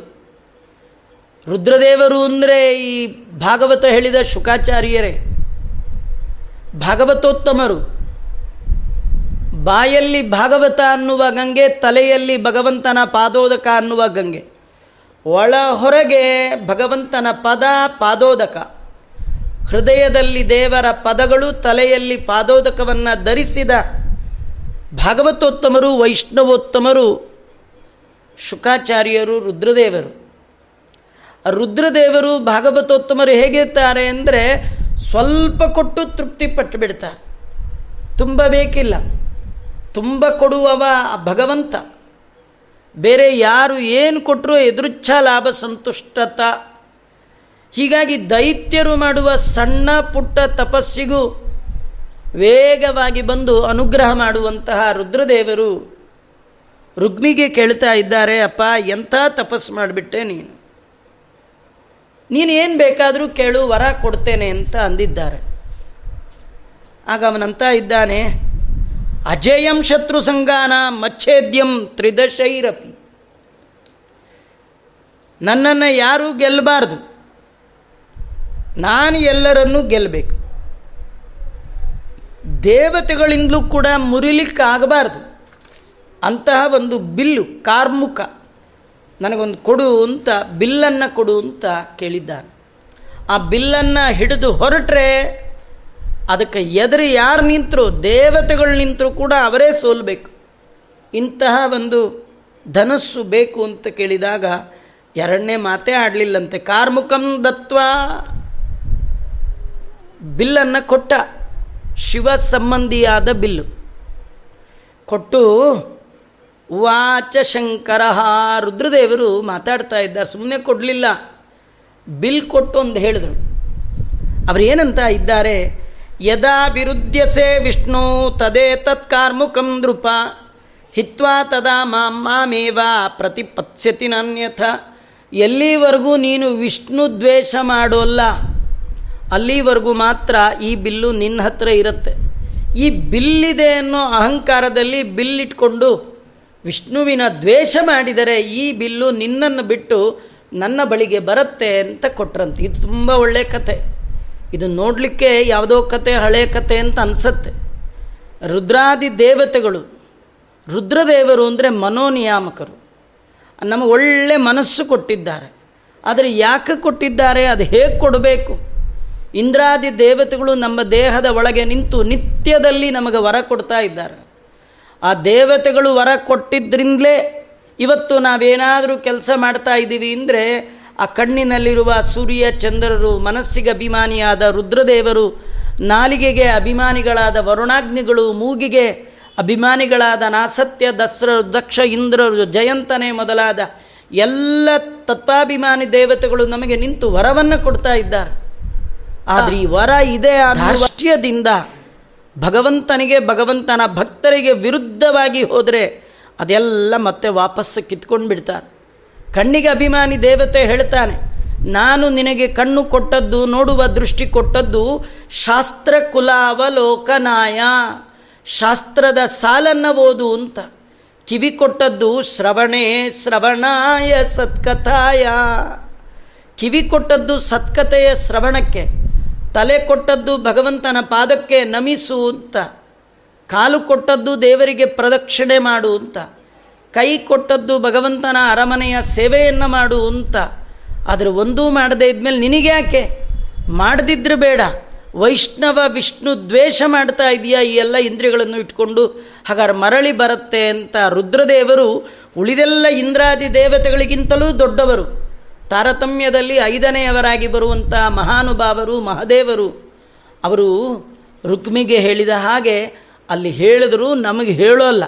ರುದ್ರದೇವರು ಅಂದರೆ ಈ ಭಾಗವತ ಹೇಳಿದ ಶುಕಾಚಾರ್ಯರೇ, ಭಾಗವತೋತ್ತಮರು. ಬಾಯಲ್ಲಿ ಭಾಗವತ ಅನ್ನುವ ಗಂಗೆ, ತಲೆಯಲ್ಲಿ ಭಗವಂತನ ಪಾದೋದಕ ಅನ್ನುವ ಗಂಗೆ. ಒಳ ಹೊರಗೆ ಭಗವಂತನ ಪದ ಪಾದೋದಕ, ಹೃದಯದಲ್ಲಿ ದೇವರ ಪದಗಳು, ತಲೆಯಲ್ಲಿ ಪಾದೋದಕವನ್ನು ಧರಿಸಿದ ಭಾಗವತೋತ್ತಮರು, ವೈಷ್ಣವೋತ್ತಮರು, ಶುಕಾಚಾರ್ಯರು, ರುದ್ರದೇವರು. ರುದ್ರದೇವರು ಭಾಗವತೋತ್ತಮರು ಹೇಗಿರ್ತಾರೆ ಅಂದರೆ ಸ್ವಲ್ಪ ಕೊಟ್ಟು ತೃಪ್ತಿ ಪಟ್ಟು ಬಿಡ್ತಾರೆ, ತುಂಬ ಬೇಕಿಲ್ಲ. ತುಂಬ ಕೊಡುವವ ಭಗವಂತ. ಬೇರೆ ಯಾರು ಏನು ಕೊಟ್ಟರೂ ಎದುರುಚ್ಛ ಲಾಭ ಸಂತುಷ್ಟತ. ಹೀಗಾಗಿ ದೈತ್ಯರು ಮಾಡುವ ಸಣ್ಣ ಪುಟ್ಟ ತಪಸ್ಸಿಗೂ ವೇಗವಾಗಿ ಬಂದು ಅನುಗ್ರಹ ಮಾಡುವಂತಹ ರುದ್ರದೇವರು ರುಗ್ಮಿಗೆ ಕೇಳ್ತಾ ಇದ್ದಾರೆ, ಅಪ್ಪ ಎಂಥ ತಪಸ್ಸು ಮಾಡಿಬಿಟ್ಟೆ ನೀನು, ನೀನೇನು ಬೇಕಾದರೂ ಕೇಳು, ವರ ಕೊಡ್ತೇನೆ ಅಂತ ಅಂದಿದ್ದಾರೆ. ಆಗ ಅವನಂತ ಇದ್ದಾನೆ, ಅಜೇಯಂ ಶತ್ರು ಸಂಗಾನ ಮಚ್ಛೇದ್ಯಂ ತ್ರಿದಶೈರಪಿ. ನನ್ನನ್ನು ಯಾರೂ ಗೆಲ್ಲಬಾರ್ದು, ನಾನು ಎಲ್ಲರನ್ನೂ ಗೆಲ್ಲಬೇಕು. ದೇವತೆಗಳಿಂದಲೂ ಕೂಡ ಮುರಿಲಿಕ್ಕಾಗಬಾರ್ದು. ಅಂತಹ ಒಂದು ಬಿಲ್ಲು, ಕಾರ್ಮುಕ, ನನಗೊಂದು ಕೊಡು ಅಂತ, ಬಿಲ್ಲನ್ನು ಕೊಡು ಅಂತ ಕೇಳಿದ್ದಾನೆ. ಆ ಬಿಲ್ಲನ್ನು ಹಿಡಿದು ಹೊರಟ್ರೆ ಅದಕ್ಕೆ ಎದುರು ಯಾರು ನಿಂತರೂ, ದೇವತೆಗಳು ನಿಂತರೂ ಕೂಡ ಅವರೇ ಸೋಲಬೇಕು. ಇಂತಹ ಒಂದು ಧನಸ್ಸು ಬೇಕು ಅಂತ ಕೇಳಿದಾಗ ಎರಡನೇ ಮಾತೇ ಆಡಲಿಲ್ಲಂತೆ. ಕಾರ್ಮುಕಂ ದತ್ವಾ, ಬಿಲ್ಲನ್ನು ಕೊಟ್ಟ, ಶಿವ ಸಂಬಂಧಿಯಾದ ಬಿಲ್ಲು ಕೊಟ್ಟು. ವಾಚ ಶಂಕರ, ರುದ್ರದೇವರು ಮಾತಾಡ್ತಾ ಇದ್ದಾರೆ, ಸುಮ್ಮನೆ ಕೊಡಲಿಲ್ಲ, ಬಿಲ್ ಕೊಟ್ಟು ಒಂದು ಹೇಳಿದರು. ಅವರು ಏನಂತ ಇದ್ದಾರೆ, ಯದಾ ವಿರುದ್ಧಸೆ ವಿಷ್ಣು ತದೇ ತತ್ಕಾರ್ಮುಕಂ ನೃಪ ಹಿತ್ವಾ ತದಾ ಮಾಮೇವ ಪ್ರತಿಪತ್ಸ್ಯತಿ ನಾನ್ಯಥ. ಎಲ್ಲಿವರೆಗೂ ನೀನು ವಿಷ್ಣು ದ್ವೇಷ ಮಾಡೋಲ್ಲ ಅಲ್ಲಿವರೆಗೂ ಮಾತ್ರ ಈ ಬಿಲ್ಲು ನಿನ್ನ ಹತ್ರ ಇರುತ್ತೆ. ಈ ಬಿಲ್ಲಿದೆ ಅನ್ನೋ ಅಹಂಕಾರದಲ್ಲಿ ಬಿಲ್ಲಿಟ್ಕೊಂಡು ವಿಷ್ಣುವಿನ ದ್ವೇಷ ಮಾಡಿದರೆ ಈ ಬಿಲ್ಲು ನಿನ್ನನ್ನು ಬಿಟ್ಟು ನನ್ನ ಬಳಿಗೆ ಬರುತ್ತೆ ಅಂತ ಕೊಟ್ರಂತೆ. ಇದು ತುಂಬ ಒಳ್ಳೆಯ ಕಥೆ. ಇದು ನೋಡಲಿಕ್ಕೆ ಯಾವುದೋ ಕತೆ, ಹಳೆಯ ಕತೆ ಅಂತ ಅನಿಸುತ್ತೆ. ರುದ್ರಾದಿ ದೇವತೆಗಳು, ರುದ್ರದೇವರು ಅಂದರೆ ಮನೋನಿಯಾಮಕರು, ನಮಗೆ ಒಳ್ಳೆ ಮನಸ್ಸು ಕೊಟ್ಟಿದ್ದಾರೆ. ಆದರೆ ಯಾಕೆ ಕೊಟ್ಟಿದ್ದಾರೆ, ಅದು ಹೇಗೆ ಕೊಡಬೇಕು? ಇಂದ್ರಾದಿ ದೇವತೆಗಳು ನಮ್ಮ ದೇಹದ ಒಳಗೆ ನಿಂತು ನಿತ್ಯದಲ್ಲಿ ನಮಗೆ ವರ ಕೊಡ್ತಾ ಇದ್ದಾರೆ. ಆ ದೇವತೆಗಳು ವರ ಕೊಟ್ಟಿದ್ದರಿಂದಲೇ ಇವತ್ತು ನಾವೇನಾದರೂ ಕೆಲಸ ಮಾಡ್ತಾ ಇದ್ದೀವಿ ಅಂದರೆ ಆ ಕಣ್ಣಿನಲ್ಲಿರುವ ಸೂರ್ಯ ಚಂದ್ರರು, ಮನಸ್ಸಿಗೆ ಅಭಿಮಾನಿಯಾದ ರುದ್ರದೇವರು, ನಾಲಿಗೆಗೆ ಅಭಿಮಾನಿಗಳಾದ ವರುಣಾಗ್ನಿಗಳು, ಮೂಗಿಗೆ ಅಭಿಮಾನಿಗಳಾದ ನಾಸತ್ಯ, ದಸ್ರ, ದಕ್ಷ, ಇಂದ್ರರು, ಜಯಂತನೇ ಮೊದಲಾದ ಎಲ್ಲ ತತ್ವಾಭಿಮಾನಿ ದೇವತೆಗಳು ನಮಗೆ ನಿಂತು ವರವನ್ನು ಕೊಡ್ತಾ ಇದ್ದಾರೆ. ಆದರೆ ಈ ವರ ಇದೇ ಧಾರ್ಷ್ಟ್ಯದಿಂದ ಭಗವಂತನಿಗೆ, ಭಗವಂತನ ಭಕ್ತರಿಗೆ ವಿರುದ್ಧವಾಗಿ ಹೋದರೆ ಅದೆಲ್ಲ ಮತ್ತೆ ವಾಪಸ್ಸು ಕಿತ್ಕೊಂಡು ಬಿಡ್ತಾರೆ. ಕಣ್ಣಿಗೆ ಅಭಿಮಾನಿ ದೇವತೆ ಹೇಳ್ತಾನೆ, ನಾನು ನಿನಗೆ ಕಣ್ಣು ಕೊಟ್ಟದ್ದು, ನೋಡುವ ದೃಷ್ಟಿ ಕೊಟ್ಟದ್ದು ಶಾಸ್ತ್ರ ಕುಲಾವಲೋಕನಾಯ, ಶಾಸ್ತ್ರದ ಸಾಲನ್ನು ಓದು ಅಂತ. ಕಿವಿ ಕೊಟ್ಟದ್ದು ಶ್ರವಣೇ ಶ್ರವಣಾಯ ಸತ್ಕಥಾಯ, ಕಿವಿ ಕೊಟ್ಟದ್ದು ಸತ್ಕಥೆಯ ಶ್ರವಣಕ್ಕೆ. ತಲೆ ಕೊಟ್ಟದ್ದು ಭಗವಂತನ ಪಾದಕ್ಕೆ ನಮಿಸು ಅಂತ. ಕಾಲು ಕೊಟ್ಟದ್ದು ದೇವರಿಗೆ ಪ್ರದಕ್ಷಿಣೆ ಮಾಡು ಅಂತ. ಕೈ ಕೊಟ್ಟದ್ದು ಭಗವಂತನ ಅರಮನೆಯ ಸೇವೆಯನ್ನು ಮಾಡು ಅಂತ. ಆದರೆ ಒಂದೂ ಮಾಡದೇ ಇದ್ಮೇಲೆ ನಿನಗ್ಯಾಕೆ ಮಾಡದಿದ್ದರೆ ಬೇಡ, ವೈಷ್ಣವ ವಿಷ್ಣು ದ್ವೇಷ ಮಾಡ್ತಾ ಇದೆಯಾ, ಈ ಎಲ್ಲ ಇಂದ್ರಿಯಗಳನ್ನು ಇಟ್ಕೊಂಡು, ಹಾಗಾದ್ರೆ ಮರಳಿ ಬರುತ್ತೆ ಅಂತ ರುದ್ರದೇವರು ಉಳಿದೆಲ್ಲ ಇಂದ್ರಾದಿ ದೇವತೆಗಳಿಗಿಂತಲೂ ದೊಡ್ಡವರು, ತಾರತಮ್ಯದಲ್ಲಿ ಐದನೆಯವರಾಗಿ ಬರುವಂಥ ಮಹಾನುಭಾವರು, ಮಹಾದೇವರು. ಅವರು ರುಕ್ಮಿಗೆ ಹೇಳಿದ ಹಾಗೆ ಅಲ್ಲಿ ಹೇಳಿದ್ರು, ನಮಗೆ ಹೇಳೋಲ್ಲ,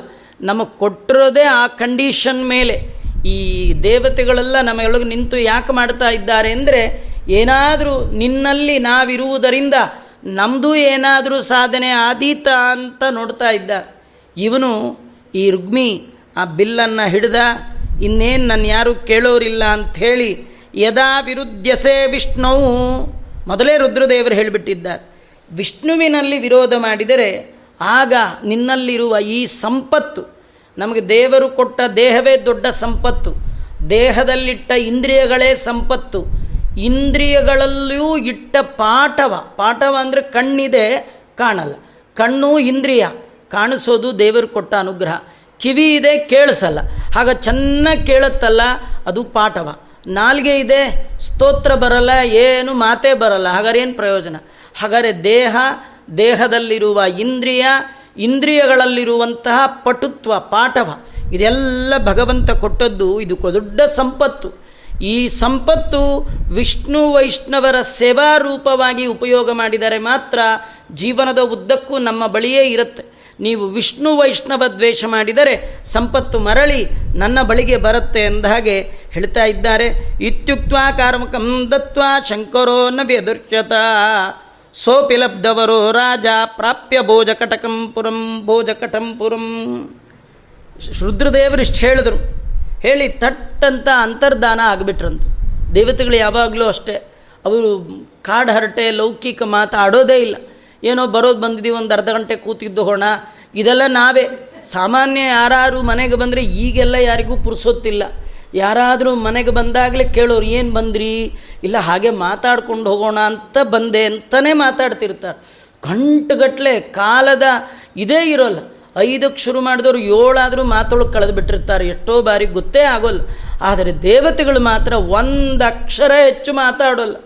ನಮಗೆ ಕೊಟ್ಟಿರೋದೇ ಆ ಕಂಡೀಷನ್ ಮೇಲೆ. ಈ ದೇವತೆಗಳೆಲ್ಲ ನಮ್ಮೊಳಗೆ ನಿಂತು ಯಾಕೆ ಮಾಡ್ತಾ ಇದ್ದಾರೆ ಅಂದರೆ, ಏನಾದರೂ ನಿನ್ನಲ್ಲಿ ನಾವಿರುವುದರಿಂದ ನಮ್ಮದು ಏನಾದರೂ ಸಾಧನೆ ಆದೀತ ಅಂತ ನೋಡ್ತಾ ಇದ್ದ. ಇವನು, ಈ ರುಗ್ಮಿ, ಆ ಬಿಲ್ಲನ್ನು ಹಿಡ್ದ, ಇನ್ನೇನು ನನ್ನ ಯಾರೂ ಕೇಳೋರಿಲ್ಲ ಅಂಥೇಳಿ ಯದಾ ವಿರುದ್ಧಸೆ ವಿಷ್ಣು, ಮೊದಲೇ ರುದ್ರದೇವರು ಹೇಳಿಬಿಟ್ಟಿದ್ದಾರೆ, ವಿಷ್ಣುವಿನಲ್ಲಿ ವಿರೋಧ ಮಾಡಿದರೆ ಆಗ ನಿನ್ನಲ್ಲಿರುವ ಈ ಸಂಪತ್ತು, ನಮಗೆ ದೇವರು ಕೊಟ್ಟ ದೇಹವೇ ದೊಡ್ಡ ಸಂಪತ್ತು, ದೇಹದಲ್ಲಿಟ್ಟ ಇಂದ್ರಿಯಗಳೇ ಸಂಪತ್ತು, ಇಂದ್ರಿಯಗಳಲ್ಲಿಯೂ ಇಟ್ಟ ಪಾಠವ, ಪಾಠವ ಅಂದರೆ ಕಣ್ಣಿದೆ ಕಾಣಲ್ಲ, ಕಣ್ಣು ಇಂದ್ರಿಯ, ಕಾಣಿಸೋದು ದೇವರು ಕೊಟ್ಟ ಅನುಗ್ರಹ, ಕಿವಿ ಇದೆ ಕೇಳಿಸಲ್ಲ ಆಗ ಚೆನ್ನಾಗಿ ಕೇಳುತ್ತಲ್ಲ ಅದು ಪಾಠವ, ನಾಲ್ಗೆ ಇದೆ ಸ್ತೋತ್ರ ಬರಲ್ಲ, ಏನು ಮಾತೇ ಬರಲ್ಲ, ಹಾಗಾದ್ರೆ ಏನು ಪ್ರಯೋಜನ? ಹಾಗಾದರೆ ದೇಹದಲ್ಲಿರುವ ಇಂದ್ರಿಯಗಳಲ್ಲಿರುವಂತಹ ಪಟುತ್ವ ಪಾಠವ ಇದೆಲ್ಲ ಭಗವಂತ ಕೊಟ್ಟದ್ದು, ಇದಕ್ಕೂ ದೊಡ್ಡ ಸಂಪತ್ತು. ಈ ಸಂಪತ್ತು ವಿಷ್ಣು ವೈಷ್ಣವರ ಸೇವಾ ರೂಪವಾಗಿ ಉಪಯೋಗ ಮಾಡಿದರೆ ಮಾತ್ರ ಜೀವನದ ಉದ್ದಕ್ಕೂ ನಮ್ಮ ಬಳಿಯೇ ಇರುತ್ತೆ. ನೀವು ವಿಷ್ಣು ವೈಷ್ಣವ ದ್ವೇಷ ಮಾಡಿದರೆ ಸಂಪತ್ತು ಮರಳಿ ನನ್ನ ಬಳಿಗೆ ಬರುತ್ತೆ ಎಂದ ಹಾಗೆ ಹೇಳ್ತಾ ಇದ್ದಾರೆ. ಇತ್ಯುಕ್ತ ಕಾರ್ಮಕಂ ದತ್ವಾ ಶಂಕರೋ ನ ವ್ಯದುರ್ಚ್ಯತ ಸೋಪಿ ಲಬ್ಧವರೋ ರಾಜ ಪ್ರಾಪ್ಯ ಭೋಜಕಟಂ ಪುರಂ. ರುದ್ರದೇವರು ಇಷ್ಟು ಹೇಳಿದ್ರು, ಹೇಳಿ ತಟ್ಟಂತ ಅಂತರ್ಧಾನ ಆಗಿಬಿಟ್ರಂತ. ದೇವತೆಗಳು ಯಾವಾಗಲೂ ಅಷ್ಟೇ, ಅವರು ಕಾಡು ಹರಟೆ ಲೌಕಿಕ ಮಾತಾಡೋದೇ ಇಲ್ಲ. ಏನೋ ಬರೋದು ಬಂದಿದ್ದೀವಿ, ಒಂದು ಅರ್ಧ ಗಂಟೆ ಕೂತಿದ್ದು ಹೋಣ, ಇದೆಲ್ಲ ನಾವೇ. ಸಾಮಾನ್ಯ ಯಾರು ಮನೆಗೆ ಬಂದರೆ, ಈಗೆಲ್ಲ ಯಾರಿಗೂ ಪುರುಸೊತ್ತಿಲ್ಲ, ಯಾರಾದರೂ ಮನೆಗೆ ಬಂದಾಗಲೇ ಕೇಳೋರು ಏನು ಬಂದ್ರಿ, ಇಲ್ಲ ಹಾಗೆ ಮಾತಾಡ್ಕೊಂಡು ಹೋಗೋಣ ಅಂತ ಬಂದೆ ಅಂತಲೇ ಮಾತಾಡ್ತಿರ್ತಾರೆ. ಗಂಟುಗಟ್ಟಲೆ ಕಾಲದ ಇದೇ ಇರೋಲ್ಲ. 5 ಶುರು ಮಾಡಿದವರು 7 ಮಾತೊಳಗೆ ಕಳೆದು ಬಿಟ್ಟಿರ್ತಾರೆ, ಎಷ್ಟೋ ಬಾರಿ ಗೊತ್ತೇ ಆಗೋಲ್ಲ. ಆದರೆ ದೇವತೆಗಳು ಮಾತ್ರ 1 ಅಕ್ಷರ ಹೆಚ್ಚು ಮಾತಾಡೋಲ್ಲ.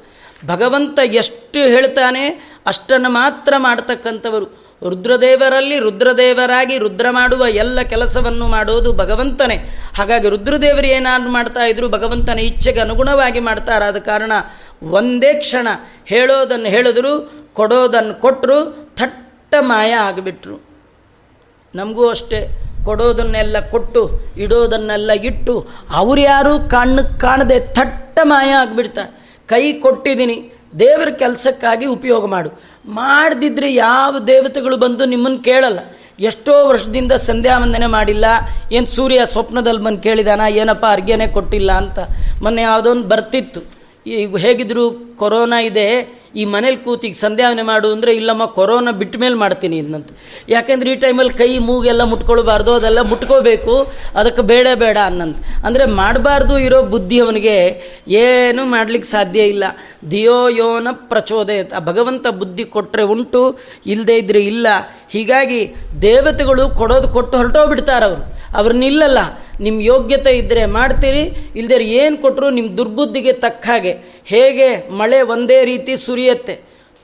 ಭಗವಂತ ಎಷ್ಟು ಹೇಳ್ತಾನೆ ಅಷ್ಟನ್ನು ಮಾತ್ರ ಮಾಡ್ತಕ್ಕಂಥವರು. ರುದ್ರದೇವರಲ್ಲಿ ರುದ್ರದೇವರಾಗಿ ರುದ್ರ ಮಾಡುವ ಎಲ್ಲ ಕೆಲಸವನ್ನು ಮಾಡೋದು ಭಗವಂತನೇ. ಹಾಗಾಗಿ ರುದ್ರದೇವರು ಏನಾದ್ರು ಮಾಡ್ತಾ ಇದ್ರು ಭಗವಂತನ ಇಚ್ಛೆಗೆ ಅನುಗುಣವಾಗಿ ಮಾಡ್ತಾರಾದ ಕಾರಣ ಒಂದೇ ಕ್ಷಣ ಹೇಳೋದನ್ನು ಹೇಳಿದ್ರು, ಕೊಡೋದನ್ನು ಕೊಟ್ಟರು, ಥಟ್ಟ ಮಾಯ ಆಗಿಬಿಟ್ರು. ನಮಗೂ ಅಷ್ಟೇ, ಕೊಡೋದನ್ನೆಲ್ಲ ಕೊಟ್ಟು ಇಡೋದನ್ನೆಲ್ಲ ಇಟ್ಟು ಅವ್ರು ಯಾರು ಕಣ್ಣಕ್ಕೆ ಕಾಣದೆ ಥಟ್ಟ ಮಾಯ ಆಗಿಬಿಡ್ತಾರೆ. ಕೈ ಕೊಟ್ಟಿದ್ದೀನಿ, ದೇವರ ಕೆಲಸಕ್ಕಾಗಿ ಉಪಯೋಗ ಮಾಡು, ಮಾಡದಿದ್ದರೆ ಯಾವ ದೇವತೆಗಳು ಬಂದು ನಿಮ್ಮನ್ನು ಕೇಳಲ್ಲ. ಎಷ್ಟೋ ವರ್ಷದಿಂದ ಸಂಧ್ಯಾ ವಂದನೆ ಮಾಡಿಲ್ಲ, ಏನು ಸೂರ್ಯ ಸ್ವಪ್ನದಲ್ಲಿ ಬಂದು ಕೇಳಿದಾನ, ಏನಪ್ಪ ಅರ್ಘ್ಯನೇ ಕೊಟ್ಟಿಲ್ಲ ಅಂತ. ಮೊನ್ನೆ ಯಾವುದೊಂದು ಬರ್ತಿತ್ತು, ಈಗ ಹೇಗಿದ್ರು ಕೊರೋನಾ ಇದೆ, ಈ ಮನೇಲಿ ಕೂತಿಗೆ ಸಂಧ್ಯಾವನೆ ಮಾಡು ಅಂದರೆ, ಇಲ್ಲಮ್ಮ ಕೊರೋನಾ ಬಿಟ್ಟ ಮೇಲೆ ಮಾಡ್ತೀನಿ ಇದಂತ. ಯಾಕೆಂದರೆ ಈ ಟೈಮಲ್ಲಿ ಕೈ ಮೂಗೆಲ್ಲ ಮುಟ್ಕೊಳ್ಬಾರ್ದು, ಅದೆಲ್ಲ ಮುಟ್ಕೋಬೇಕು, ಅದಕ್ಕೆ ಬೇಡ ಅನ್ನಂತ. ಅಂದರೆ ಮಾಡಬಾರ್ದು ಇರೋ ಬುದ್ಧಿ ಅವನಿಗೆ, ಏನೂ ಮಾಡಲಿಕ್ಕೆ ಸಾಧ್ಯ ಇಲ್ಲ. ದಿಯೋಯೋನ ಪ್ರಚೋದಯತ, ಭಗವಂತ ಬುದ್ಧಿ ಕೊಟ್ಟರೆ ಉಂಟು, ಇಲ್ಲದೇ ಇದ್ದರೆ ಇಲ್ಲ. ಹೀಗಾಗಿ ದೇವತೆಗಳು ಕೊಡೋದು ಕೊಟ್ಟು ಹೊರಟೋಗ್ಬಿಡ್ತಾರವರು, ಅವ್ರನ್ನಿಲ್ಲಲ್ಲ. ನಿಮ್ಮ ಯೋಗ್ಯತೆ ಇದ್ದರೆ ಮಾಡ್ತೀರಿ, ಇಲ್ಲದೇ ಏನು ಕೊಟ್ಟರು ನಿಮ್ಮ ದುರ್ಬುದ್ಧಿಗೆ ತಕ್ಕ ಹಾಗೆ. ಹೇಗೆ ಮಳೆ ಒಂದೇ ರೀತಿ ಸುರಿಯುತ್ತೆ,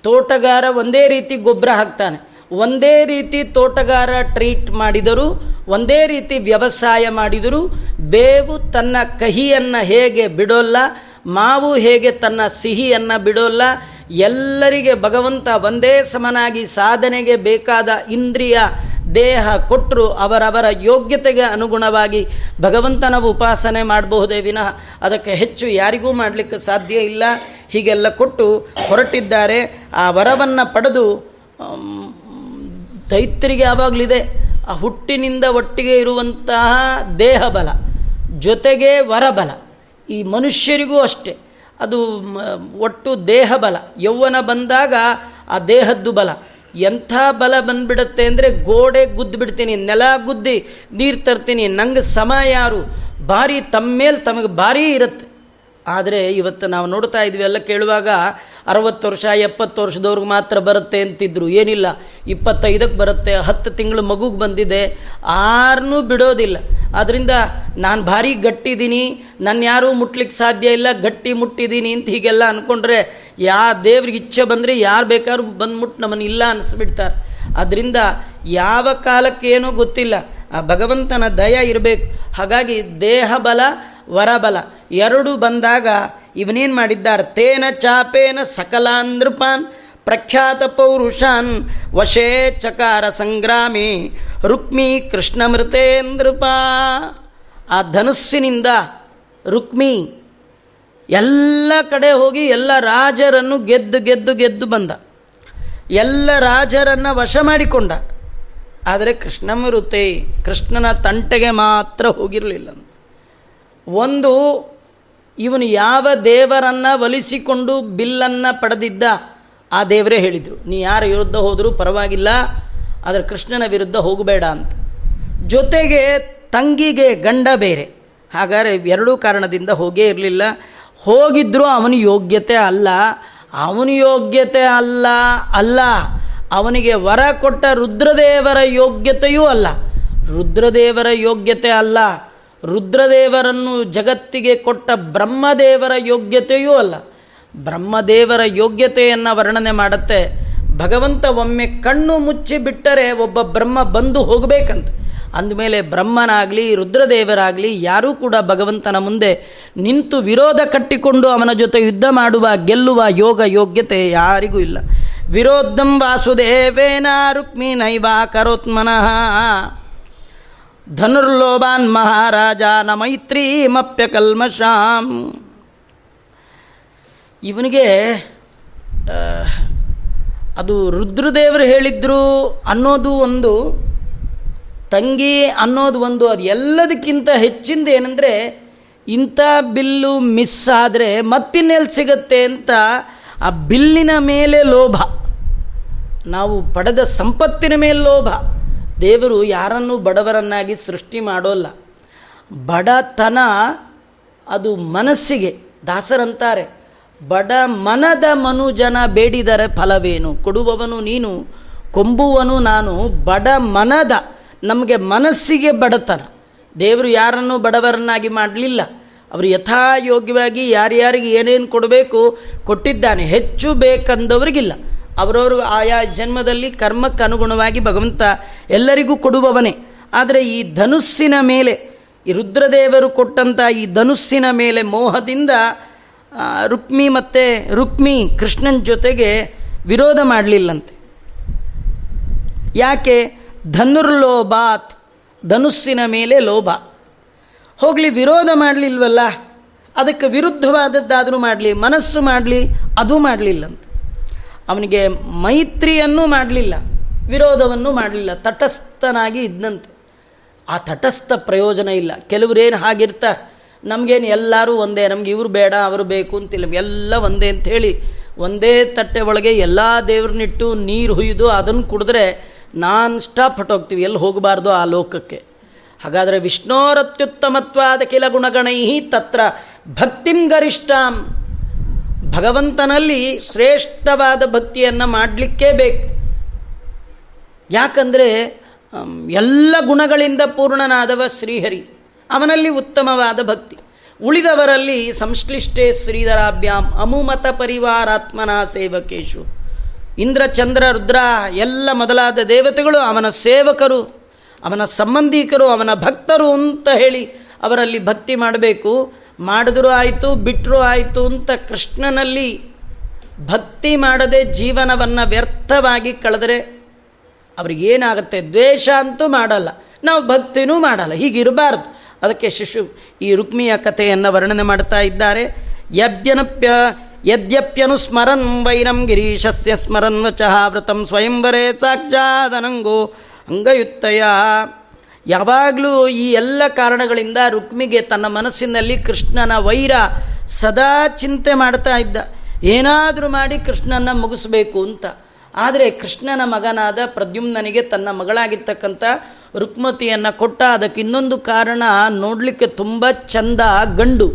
ತೋಟಗಾರ ಒಂದೇ ರೀತಿ ಗೊಬ್ಬರ ಹಾಕ್ತಾನೆ, ಒಂದೇ ರೀತಿ ತೋಟಗಾರ ಟ್ರೀಟ್ ಮಾಡಿದರೂ, ಒಂದೇ ರೀತಿ ವ್ಯವಸಾಯ ಮಾಡಿದರೂ ಬೇವು ತನ್ನ ಕಹಿಯನ್ನು ಹೇಗೆ ಬಿಡೋಲ್ಲ, ಮಾವು ಹೇಗೆ ತನ್ನ ಸಿಹಿಯನ್ನು ಬಿಡೋಲ್ಲ. ಎಲ್ಲರಿಗೆ ಭಗವಂತ ಒಂದೇ ಸಮನಾಗಿ ಸಾಧನೆಗೆ ಬೇಕಾದ ಇಂದ್ರಿಯ ದೇಹ ಕೊಟ್ಟರು, ಅವರವರ ಯೋಗ್ಯತೆಗೆ ಅನುಗುಣವಾಗಿ ಭಗವಂತನ ಉಪಾಸನೆ ಮಾಡಬಹುದೇ ವಿನಃ ಅದಕ್ಕೆ ಹೆಚ್ಚು ಯಾರಿಗೂ ಮಾಡಲಿಕ್ಕೆ ಸಾಧ್ಯ ಇಲ್ಲ. ಹೀಗೆಲ್ಲ ಕೊಟ್ಟು ಹೊರಟಿದ್ದಾರೆ. ಆ ವರವನ್ನು ಪಡೆದು ದೈತ್ಯರಿಗೆ ಯಾವಾಗಲಿದೆ ಆ ಹುಟ್ಟಿನಿಂದ ಒಟ್ಟಿಗೆ ಇರುವಂತಹ ದೇಹ ಬಲ ಜೊತೆಗೆ ವರಬಲ. ಈ ಮನುಷ್ಯರಿಗೂ ಅಷ್ಟೆ, ಅದು ಒಟ್ಟು ದೇಹ ಬಲ. ಯೌವನ ಬಂದಾಗ ಆ ದೇಹದ್ದು ಬಲ ಎಂಥ ಬಲ ಬಂದ್ಬಿಡುತ್ತೆ ಅಂದರೆ, ಗೋಡೆ ಗುದ್ದು ಬಿಡ್ತೀನಿ, ನೆಲ ಗುದ್ದಿ ನೀರು ತರ್ತೀನಿ, ನಂಗೆ ಸಮ ಯಾರು, ಭಾರಿ ತಮ್ಮೇಲೆ ತಮಗೆ ಭಾರಿ ಇರುತ್ತೆ. ಆದರೆ ಇವತ್ತು ನಾವು ನೋಡ್ತಾ ಇದ್ವಿ, ಎಲ್ಲ ಕೇಳುವಾಗ 60 ವರ್ಷ 70 ವರ್ಷದವ್ರಿಗೆ ಮಾತ್ರ ಬರುತ್ತೆ ಅಂತಿದ್ರು. ಏನಿಲ್ಲ, 25ಕ್ಕೆ ಬರುತ್ತೆ, 10 ತಿಂಗಳು ಮಗುಗೆ ಬಂದಿದೆ, ಯಾರನ್ನೂ ಬಿಡೋದಿಲ್ಲ. ಆದ್ದರಿಂದ ನಾನು ಭಾರಿ ಗಟ್ಟಿದ್ದೀನಿ, ನನ್ನ ಯಾರೂ ಮುಟ್ಲಿಕ್ಕೆ ಸಾಧ್ಯ ಇಲ್ಲ, ಗಟ್ಟಿ ಮುಟ್ಟಿದ್ದೀನಿ ಅಂತ ಹೀಗೆಲ್ಲ ಅಂದ್ಕೊಂಡ್ರೆ, ಯಾ ದೇವ್ರಿಗೆ ಇಚ್ಛೆ ಬಂದರೆ ಯಾರು ಬೇಕಾದ್ರೂ ಬಂದ್ಬಿಟ್ಟು ನಮ್ಮನ್ನು ಇಲ್ಲ ಅನ್ನಿಸ್ಬಿಡ್ತಾರೆ. ಅದರಿಂದ ಯಾವ ಕಾಲಕ್ಕೇನೋ ಗೊತ್ತಿಲ್ಲ, ಆ ಭಗವಂತನ ದಯ ಇರಬೇಕು. ಹಾಗಾಗಿ ದೇಹ ಬಲ ವರಬಲ ಎರಡು ಬಂದಾಗ ಇವನೇನು ಮಾಡಿದ್ದಾರೆ, ತೇನ ಚಾಪೇನ ಸಕಲಾನ್ ನೃಪಾನ್ ಪ್ರಖ್ಯಾತ ಪೌರುಷಾನ್ ವಶೇ ಚಕಾರ ಸಂಗ್ರಾಮಿ ರುಕ್ಮಿ ಕೃಷ್ಣಮೃತೇ ನೃಪ. ಆ ಧನುಸ್ಸಿನಿಂದ ರುಕ್ಮಿ ಎಲ್ಲ ಕಡೆ ಹೋಗಿ ಎಲ್ಲ ರಾಜರನ್ನು ಗೆದ್ದು ಬಂದ, ಎಲ್ಲ ರಾಜರನ್ನು ವಶ ಮಾಡಿಕೊಂಡ. ಆದರೆ ಕೃಷ್ಣಮೃತೆ ಕೃಷ್ಣನ ತಂಟೆಗೆ ಮಾತ್ರ ಹೋಗಿರಲಿಲ್ಲ. ಒಂದು ಇವನು ಯಾವ ದೇವರನ್ನು ಒಲಿಸಿಕೊಂಡು ಬಿಲ್ಲನ್ನು ಪಡೆದಿದ್ದ ಆ ದೇವರೇ ಹೇಳಿದರು, ನೀ ಯಾರ ವಿರುದ್ಧ ಹೋದರೂ ಪರವಾಗಿಲ್ಲ, ಆದರೆ ಕೃಷ್ಣನ ವಿರುದ್ಧ ಹೋಗಬೇಡ ಅಂತ. ಜೊತೆಗೆ ತಂಗಿಗೆ ಗಂಡ ಬೇರೆ, ಹಾಗಾದರೆ ಎರಡೂ ಕಾರಣದಿಂದ ಹೋಗೇ ಇರಲಿಲ್ಲ. ಹೋಗಿದ್ರೂ ಅವನ ಯೋಗ್ಯತೆ ಅಲ್ಲ, ಅವನಿಗೆ ವರ ಕೊಟ್ಟ ರುದ್ರದೇವರ ಯೋಗ್ಯತೆಯೂ ಅಲ್ಲ, ರುದ್ರದೇವರನ್ನು ಜಗತ್ತಿಗೆ ಕೊಟ್ಟ ಬ್ರಹ್ಮದೇವರ ಯೋಗ್ಯತೆಯೂ ಅಲ್ಲ. ಬ್ರಹ್ಮದೇವರ ಯೋಗ್ಯತೆಯನ್ನು ವರ್ಣನೆ ಮಾಡುತ್ತೆ ಭಗವಂತ. ಒಮ್ಮೆ ಕಣ್ಣು ಮುಚ್ಚಿ ಬಿಟ್ಟರೆ ಒಬ್ಬ ಬ್ರಹ್ಮ ಬಂದು ಹೋಗಬೇಕಂತ ಅಂದಮೇಲೆ ಬ್ರಹ್ಮನಾಗಲಿ ರುದ್ರದೇವರಾಗಲಿ ಯಾರೂ ಕೂಡ ಭಗವಂತನ ಮುಂದೆ ನಿಂತು ವಿರೋಧ ಕಟ್ಟಿಕೊಂಡು ಅವನ ಜೊತೆ ಯುದ್ಧ ಮಾಡುವ ಗೆಲ್ಲುವ ಯೋಗ್ಯತೆ ಯಾರಿಗೂ ಇಲ್ಲ. ವಿರೋಧಂ ವಾಸುದೇವೇನ ರುಕ್ಮಿ ನೈವ ಕರೋತ್ಮನಃ ಧನುರ್ಲೋಭಾನ್ ಮಹಾರಾಜ ನ ಮೈತ್ರೀಮಪ್ಯ ಕಲ್ಮಷಾಂ. ಇವನಿಗೆ ಅದು ರುದ್ರದೇವರು ಹೇಳಿದ್ರು ಅನ್ನೋದು ಒಂದು, ತಂಗಿ ಅನ್ನೋದು ಒಂದು, ಅದು ಎಲ್ಲದಕ್ಕಿಂತ ಹೆಚ್ಚಿಂದ ಏನಂದರೆ ಇಂಥ ಬಿಲ್ಲು ಮಿಸ್ ಆದರೆ ಮತ್ತಿನ್ನೆಲ್ಲಿ ಸಿಗತ್ತೆ ಅಂತ ಆ ಬಿಲ್ಲಿನ ಮೇಲೆ ಲೋಭ, ನಾವು ಪಡೆದ ಸಂಪತ್ತಿನ ಮೇಲೆ ಲೋಭ. ದೇವರು ಯಾರನ್ನೂ ಬಡವರನ್ನಾಗಿ ಸೃಷ್ಟಿ ಮಾಡೋಲ್ಲ. ಬಡತನ ಅದು ಮನಸ್ಸಿಗೆ, ದಾಸರಂತಾರೆ ಬಡ ಮನದ ಮನುಜನ ಬೇಡಿದರೆ ಫಲವೇನು, ಕೊಡುವವನು ನೀನು ಕೊಂಬುವನು ನಾನು. ಬಡ ಮನದ, ನಮಗೆ ಮನಸ್ಸಿಗೆ ಬಡತನ. ದೇವರು ಯಾರನ್ನೂ ಬಡವರನ್ನಾಗಿ ಮಾಡಲಿಲ್ಲ, ಅವರು ಯಥಾಯೋಗ್ಯವಾಗಿ ಯಾರ್ಯಾರಿಗೆ ಏನೇನು ಕೊಡಬೇಕು ಕೊಟ್ಟಿದ್ದಾನೆ. ಹೆಚ್ಚು ಬೇಕಂದವರಿಗಿಲ್ಲ, ಅವರವರು ಆಯಾ ಜನ್ಮದಲ್ಲಿ ಕರ್ಮಕ್ಕೆ ಅನುಗುಣವಾಗಿ ಭಗವಂತ ಎಲ್ಲರಿಗೂ ಕೊಡುವವನೇ. ಆದರೆ ಈ ಧನುಸ್ಸಿನ ಮೇಲೆ, ಈ ರುದ್ರದೇವರು ಕೊಟ್ಟಂಥ ಈ ಧನುಸ್ಸಿನ ಮೇಲೆ ಮೋಹದಿಂದ ರುಕ್ಮಿ ಕೃಷ್ಣನ ಜೊತೆಗೆ ವಿರೋಧ ಮಾಡಲಿಲ್ಲಂತೆ. ಯಾಕೆ? ಧನುರ್ಲೋಭಾತ್, ಧನುಸ್ಸಿನ ಮೇಲೆ ಲೋಭ. ಹೋಗಲಿ, ವಿರೋಧ ಮಾಡಲಿಲ್ವಲ್ಲ, ಅದಕ್ಕೆ ವಿರುದ್ಧವಾದದ್ದಾದರೂ ಮಾಡಲಿ, ಮನಸ್ಸು ಮಾಡಲಿ, ಅದು ಮಾಡಲಿಲ್ಲಂತೆ. ಅವನಿಗೆ ಮೈತ್ರಿಯನ್ನು ಮಾಡಲಿಲ್ಲ, ವಿರೋಧವನ್ನು ಮಾಡಲಿಲ್ಲ, ತಟಸ್ಥನಾಗಿ ಇದ್ದಂತೆ. ಆ ತಟಸ್ಥ ಪ್ರಯೋಜನ ಇಲ್ಲ. ಕೆಲವರೇನು ಹಾಗಿರ್ತಾರೆ, ನಮಗೇನು ಎಲ್ಲರೂ ಒಂದೇ, ನಮ್ಗೆ ಇವರು ಬೇಡ ಅವರು ಬೇಕು ಅಂತಿಲ್ಲ, ಎಲ್ಲ ಒಂದೇ ಅಂಥೇಳಿ ಒಂದೇ ತಟ್ಟೆ ಒಳಗೆ ಎಲ್ಲ ದೇವ್ರನ್ನಿಟ್ಟು ನೀರು ಹುಯ್ದು ಅದನ್ನು ಕುಡಿದ್ರೆ ನಾನ್ ಸ್ಟಾಪ್ ಹೊಟ್ಟೋಗ್ತೀವಿ, ಎಲ್ಲಿ ಹೋಗಬಾರ್ದು ಆ ಲೋಕಕ್ಕೆ. ಹಾಗಾದರೆ ವಿಷ್ಣೋರತ್ಯುತ್ತಮತ್ವಾದ ಕಿಲ ಗುಣಗಣೈಹಿ ತತ್ರ ಭಕ್ತಿಂ ಗರಿಷ್ಠಾಂ, ಭಗವಂತನಲ್ಲಿ ಶ್ರೇಷ್ಠವಾದ ಭಕ್ತಿಯನ್ನು ಮಾಡಲಿಕ್ಕೇ ಬೇಕು. ಯಾಕಂದರೆ ಎಲ್ಲ ಗುಣಗಳಿಂದ ಪೂರ್ಣನಾದವ ಶ್ರೀಹರಿ, ಅವನಲ್ಲಿ ಉತ್ತಮವಾದ ಭಕ್ತಿ. ಉಳಿದವರಲ್ಲಿ ಸಂಶ್ಲಿಷ್ಟೇ ಶ್ರೀಧರಾಭ್ಯಾಮ್ ಅಮುಮತ ಪರಿವಾರಾತ್ಮನ ಸೇವಕೇಶು, ಇಂದ್ರ ಚಂದ್ರ ರುದ್ರ ಎಲ್ಲ ಮೊದಲಾದ ದೇವತೆಗಳು ಅವನ ಸೇವಕರು, ಅವನ ಸಂಬಂಧಿಕರು, ಅವನ ಭಕ್ತರು ಅಂತ ಹೇಳಿ ಅವರಲ್ಲಿ ಭಕ್ತಿ ಮಾಡಬೇಕು. ಮಾಡಿದ್ರೂ ಆಯಿತು ಬಿಟ್ಟರೂ ಆಯಿತು ಅಂತ ಕೃಷ್ಣನಲ್ಲಿ ಭಕ್ತಿ ಮಾಡದೆ ಜೀವನವನ್ನು ವ್ಯರ್ಥವಾಗಿ ಕಳೆದರೆ ಅವ್ರಿಗೇನಾಗುತ್ತೆ? ದ್ವೇಷ ಅಂತೂ ಮಾಡಲ್ಲ, ನಾವು ಭಕ್ತಿನೂ ಮಾಡಲ್ಲ, ಹೀಗಿರಬಾರ್ದು. ಅದಕ್ಕೆ ಶಿಶು ಈ ರುಕ್ಮಿಯ ಕಥೆಯನ್ನು ವರ್ಣನೆ ಮಾಡ್ತಾ ಇದ್ದಾರೆ. ಯದ್ಯಪ್ಯನುಸ್ಮರನ್ ವೈರಂ ಗಿರೀಶಸ್ಯ ಸ್ಮರನ್ ವಚಃ ವೃತಂ ಸ್ವಯಂವರೇ ಸಾಕ್ಷಾದನಂಗೋ ಅಂಗಯುತ್ತಯ. ಯಾವಾಗಲೂ ಈ ಎಲ್ಲ ಕಾರಣಗಳಿಂದ ರುಕ್ಮಿಗೆ ತನ್ನ ಮನಸ್ಸಿನಲ್ಲಿ ಕೃಷ್ಣನ ವೈರ ಸದಾ ಚಿಂತೆ ಮಾಡ್ತಾ ಇದ್ದ, ಏನಾದರೂ ಮಾಡಿ ಕೃಷ್ಣನ ಮುಗಿಸ್ಬೇಕು ಅಂತ. ಆದರೆ ಕೃಷ್ಣನ ಮಗನಾದ ಪ್ರದ್ಯುಮ್ನನಿಗೆ ತನ್ನ ಮಗಳಾಗಿರ್ತಕ್ಕಂಥ ರುಕ್ಮತಿಯನ್ನು ಕೊಟ್ಟ. ಅದಕ್ಕೆ ಇನ್ನೊಂದು ಕಾರಣ, ನೋಡಲಿಕ್ಕೆ ತುಂಬ ಚಂದ ಗಂಡು.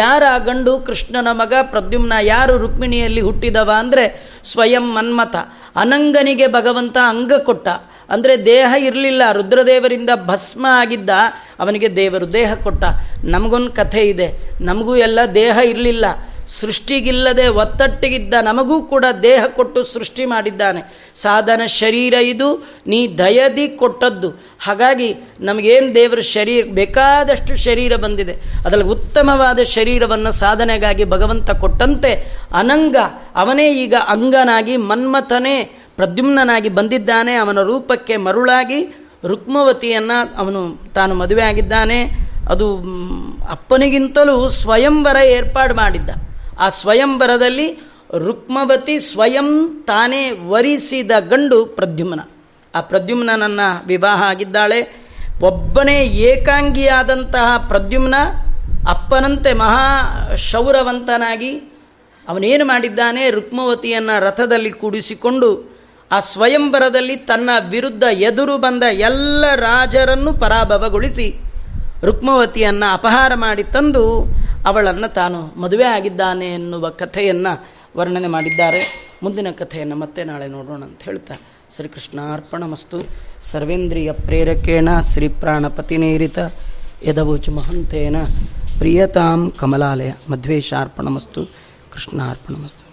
ಯಾರ ಗಂಡು? ಕೃಷ್ಣನ ಮಗ ಪ್ರದ್ಯುಮ್ನ. ಯಾರು ರುಕ್ಮಿಣಿಯಲ್ಲಿ ಹುಟ್ಟಿದವ ಅಂದರೆ ಸ್ವಯಂ ಮನ್ಮಥ. ಅನಂಗನಿಗೆ ಭಗವಂತ ಅಂಗ ಕೊಟ್ಟ, ಅಂದರೆ ದೇಹ ಇರಲಿಲ್ಲ, ರುದ್ರದೇವರಿಂದ ಭಸ್ಮ ಆಗಿದ್ದ ಅವನಿಗೆ ದೇವರು ದೇಹ ಕೊಟ್ಟ. ನಮಗೊಂದು ಕಥೆ ಇದೆ, ನಮಗೂ ಎಲ್ಲ ದೇಹ ಇರಲಿಲ್ಲ, ಸೃಷ್ಟಿಗಿಲ್ಲದೆ ಒತ್ತಟ್ಟಿಗಿದ್ದ ನಮಗೂ ಕೂಡ ದೇಹ ಕೊಟ್ಟು ಸೃಷ್ಟಿ ಮಾಡಿದ್ದಾನೆ. ಸಾಧನ ಶರೀರ ಇದು ನೀ ದಯದಿ ಕೊಟ್ಟದ್ದು. ಹಾಗಾಗಿ ನಮಗೇನು ದೇವರ ಶರೀರ ಬೇಕಾದಷ್ಟು ಶರೀರ ಬಂದಿದೆ, ಅದರಲ್ಲಿ ಉತ್ತಮವಾದ ಶರೀರವನ್ನು ಸಾಧನೆಗಾಗಿ ಭಗವಂತ ಕೊಟ್ಟಂತೆ ಅನಂಗ ಅವನೇ ಈಗ ಅಂಗನಾಗಿ ಮನ್ಮಥನೇ ಪ್ರದ್ಯುಮ್ನಾಗಿ ಬಂದಿದ್ದಾನೆ. ಅವನ ರೂಪಕ್ಕೆ ಮರುಳಾಗಿ ರುಕ್ಮವತಿಯನ್ನು ಅವನು ತಾನು ಮದುವೆ ಆಗಿದ್ದಾನೆ. ಅದು ಅಪ್ಪನಿಗಿಂತಲೂ ಸ್ವಯಂವರ ಏರ್ಪಾಡು ಮಾಡಿದ್ದ. ಆ ಸ್ವಯಂವರದಲ್ಲಿ ರುಕ್ಮವತಿ ಸ್ವಯಂ ತಾನೇ ವರಿಸಿದ ಗಂಡು ಪ್ರದ್ಯುಮ್ನ. ಆ ಪ್ರದ್ಯುಮ್ನನನ್ನು ವಿವಾಹ ಆಗಿದ್ದಾಳೆ. ಒಬ್ಬನೇ ಏಕಾಂಗಿಯಾದಂತಹ ಪ್ರದ್ಯುಮ್ನ ಅಪ್ಪನಂತೆ ಮಹಾ ಶೌರವಂತನಾಗಿ ಅವನೇನು ಮಾಡಿದ್ದಾನೆ, ರುಕ್ಮವತಿಯನ್ನು ರಥದಲ್ಲಿ ಕೂಡಿಸಿಕೊಂಡು ಆ ಸ್ವಯಂವರದಲ್ಲಿ ತನ್ನ ವಿರುದ್ಧ ಎದುರು ಬಂದ ಎಲ್ಲ ರಾಜರನ್ನು ಪರಾಭವಗೊಳಿಸಿ ರುಕ್ಮವತಿಯನ್ನು ಅಪಹಾರ ಮಾಡಿ ತಂದು ಅವಳನ್ನು ತಾನು ಮದುವೆ ಆಗಿದ್ದಾನೆ ಎನ್ನುವ ಕಥೆಯನ್ನು ವರ್ಣನೆ ಮಾಡಿದ್ದಾರೆ. ಮುಂದಿನ ಕಥೆಯನ್ನು ಮತ್ತೆ ನಾಳೆ ನೋಡೋಣ ಅಂತ ಹೇಳ್ತಾ ಶ್ರೀಕೃಷ್ಣಾರ್ಪಣಮಸ್ತು. ಸರ್ವೇಂದ್ರಿಯ ಪ್ರೇರಕೇಣ ಶ್ರೀ ಪ್ರಾಣಪತಿನೇರಿತ ಯದವೋಚ ಮಹಂತೇನ ಪ್ರಿಯತಾಂ ಕಮಲಾಲಯ ಮಧ್ವೇಶಾರ್ಪಣಮಸ್ತು. ಕೃಷ್ಣಾರ್ಪಣಮಸ್ತು.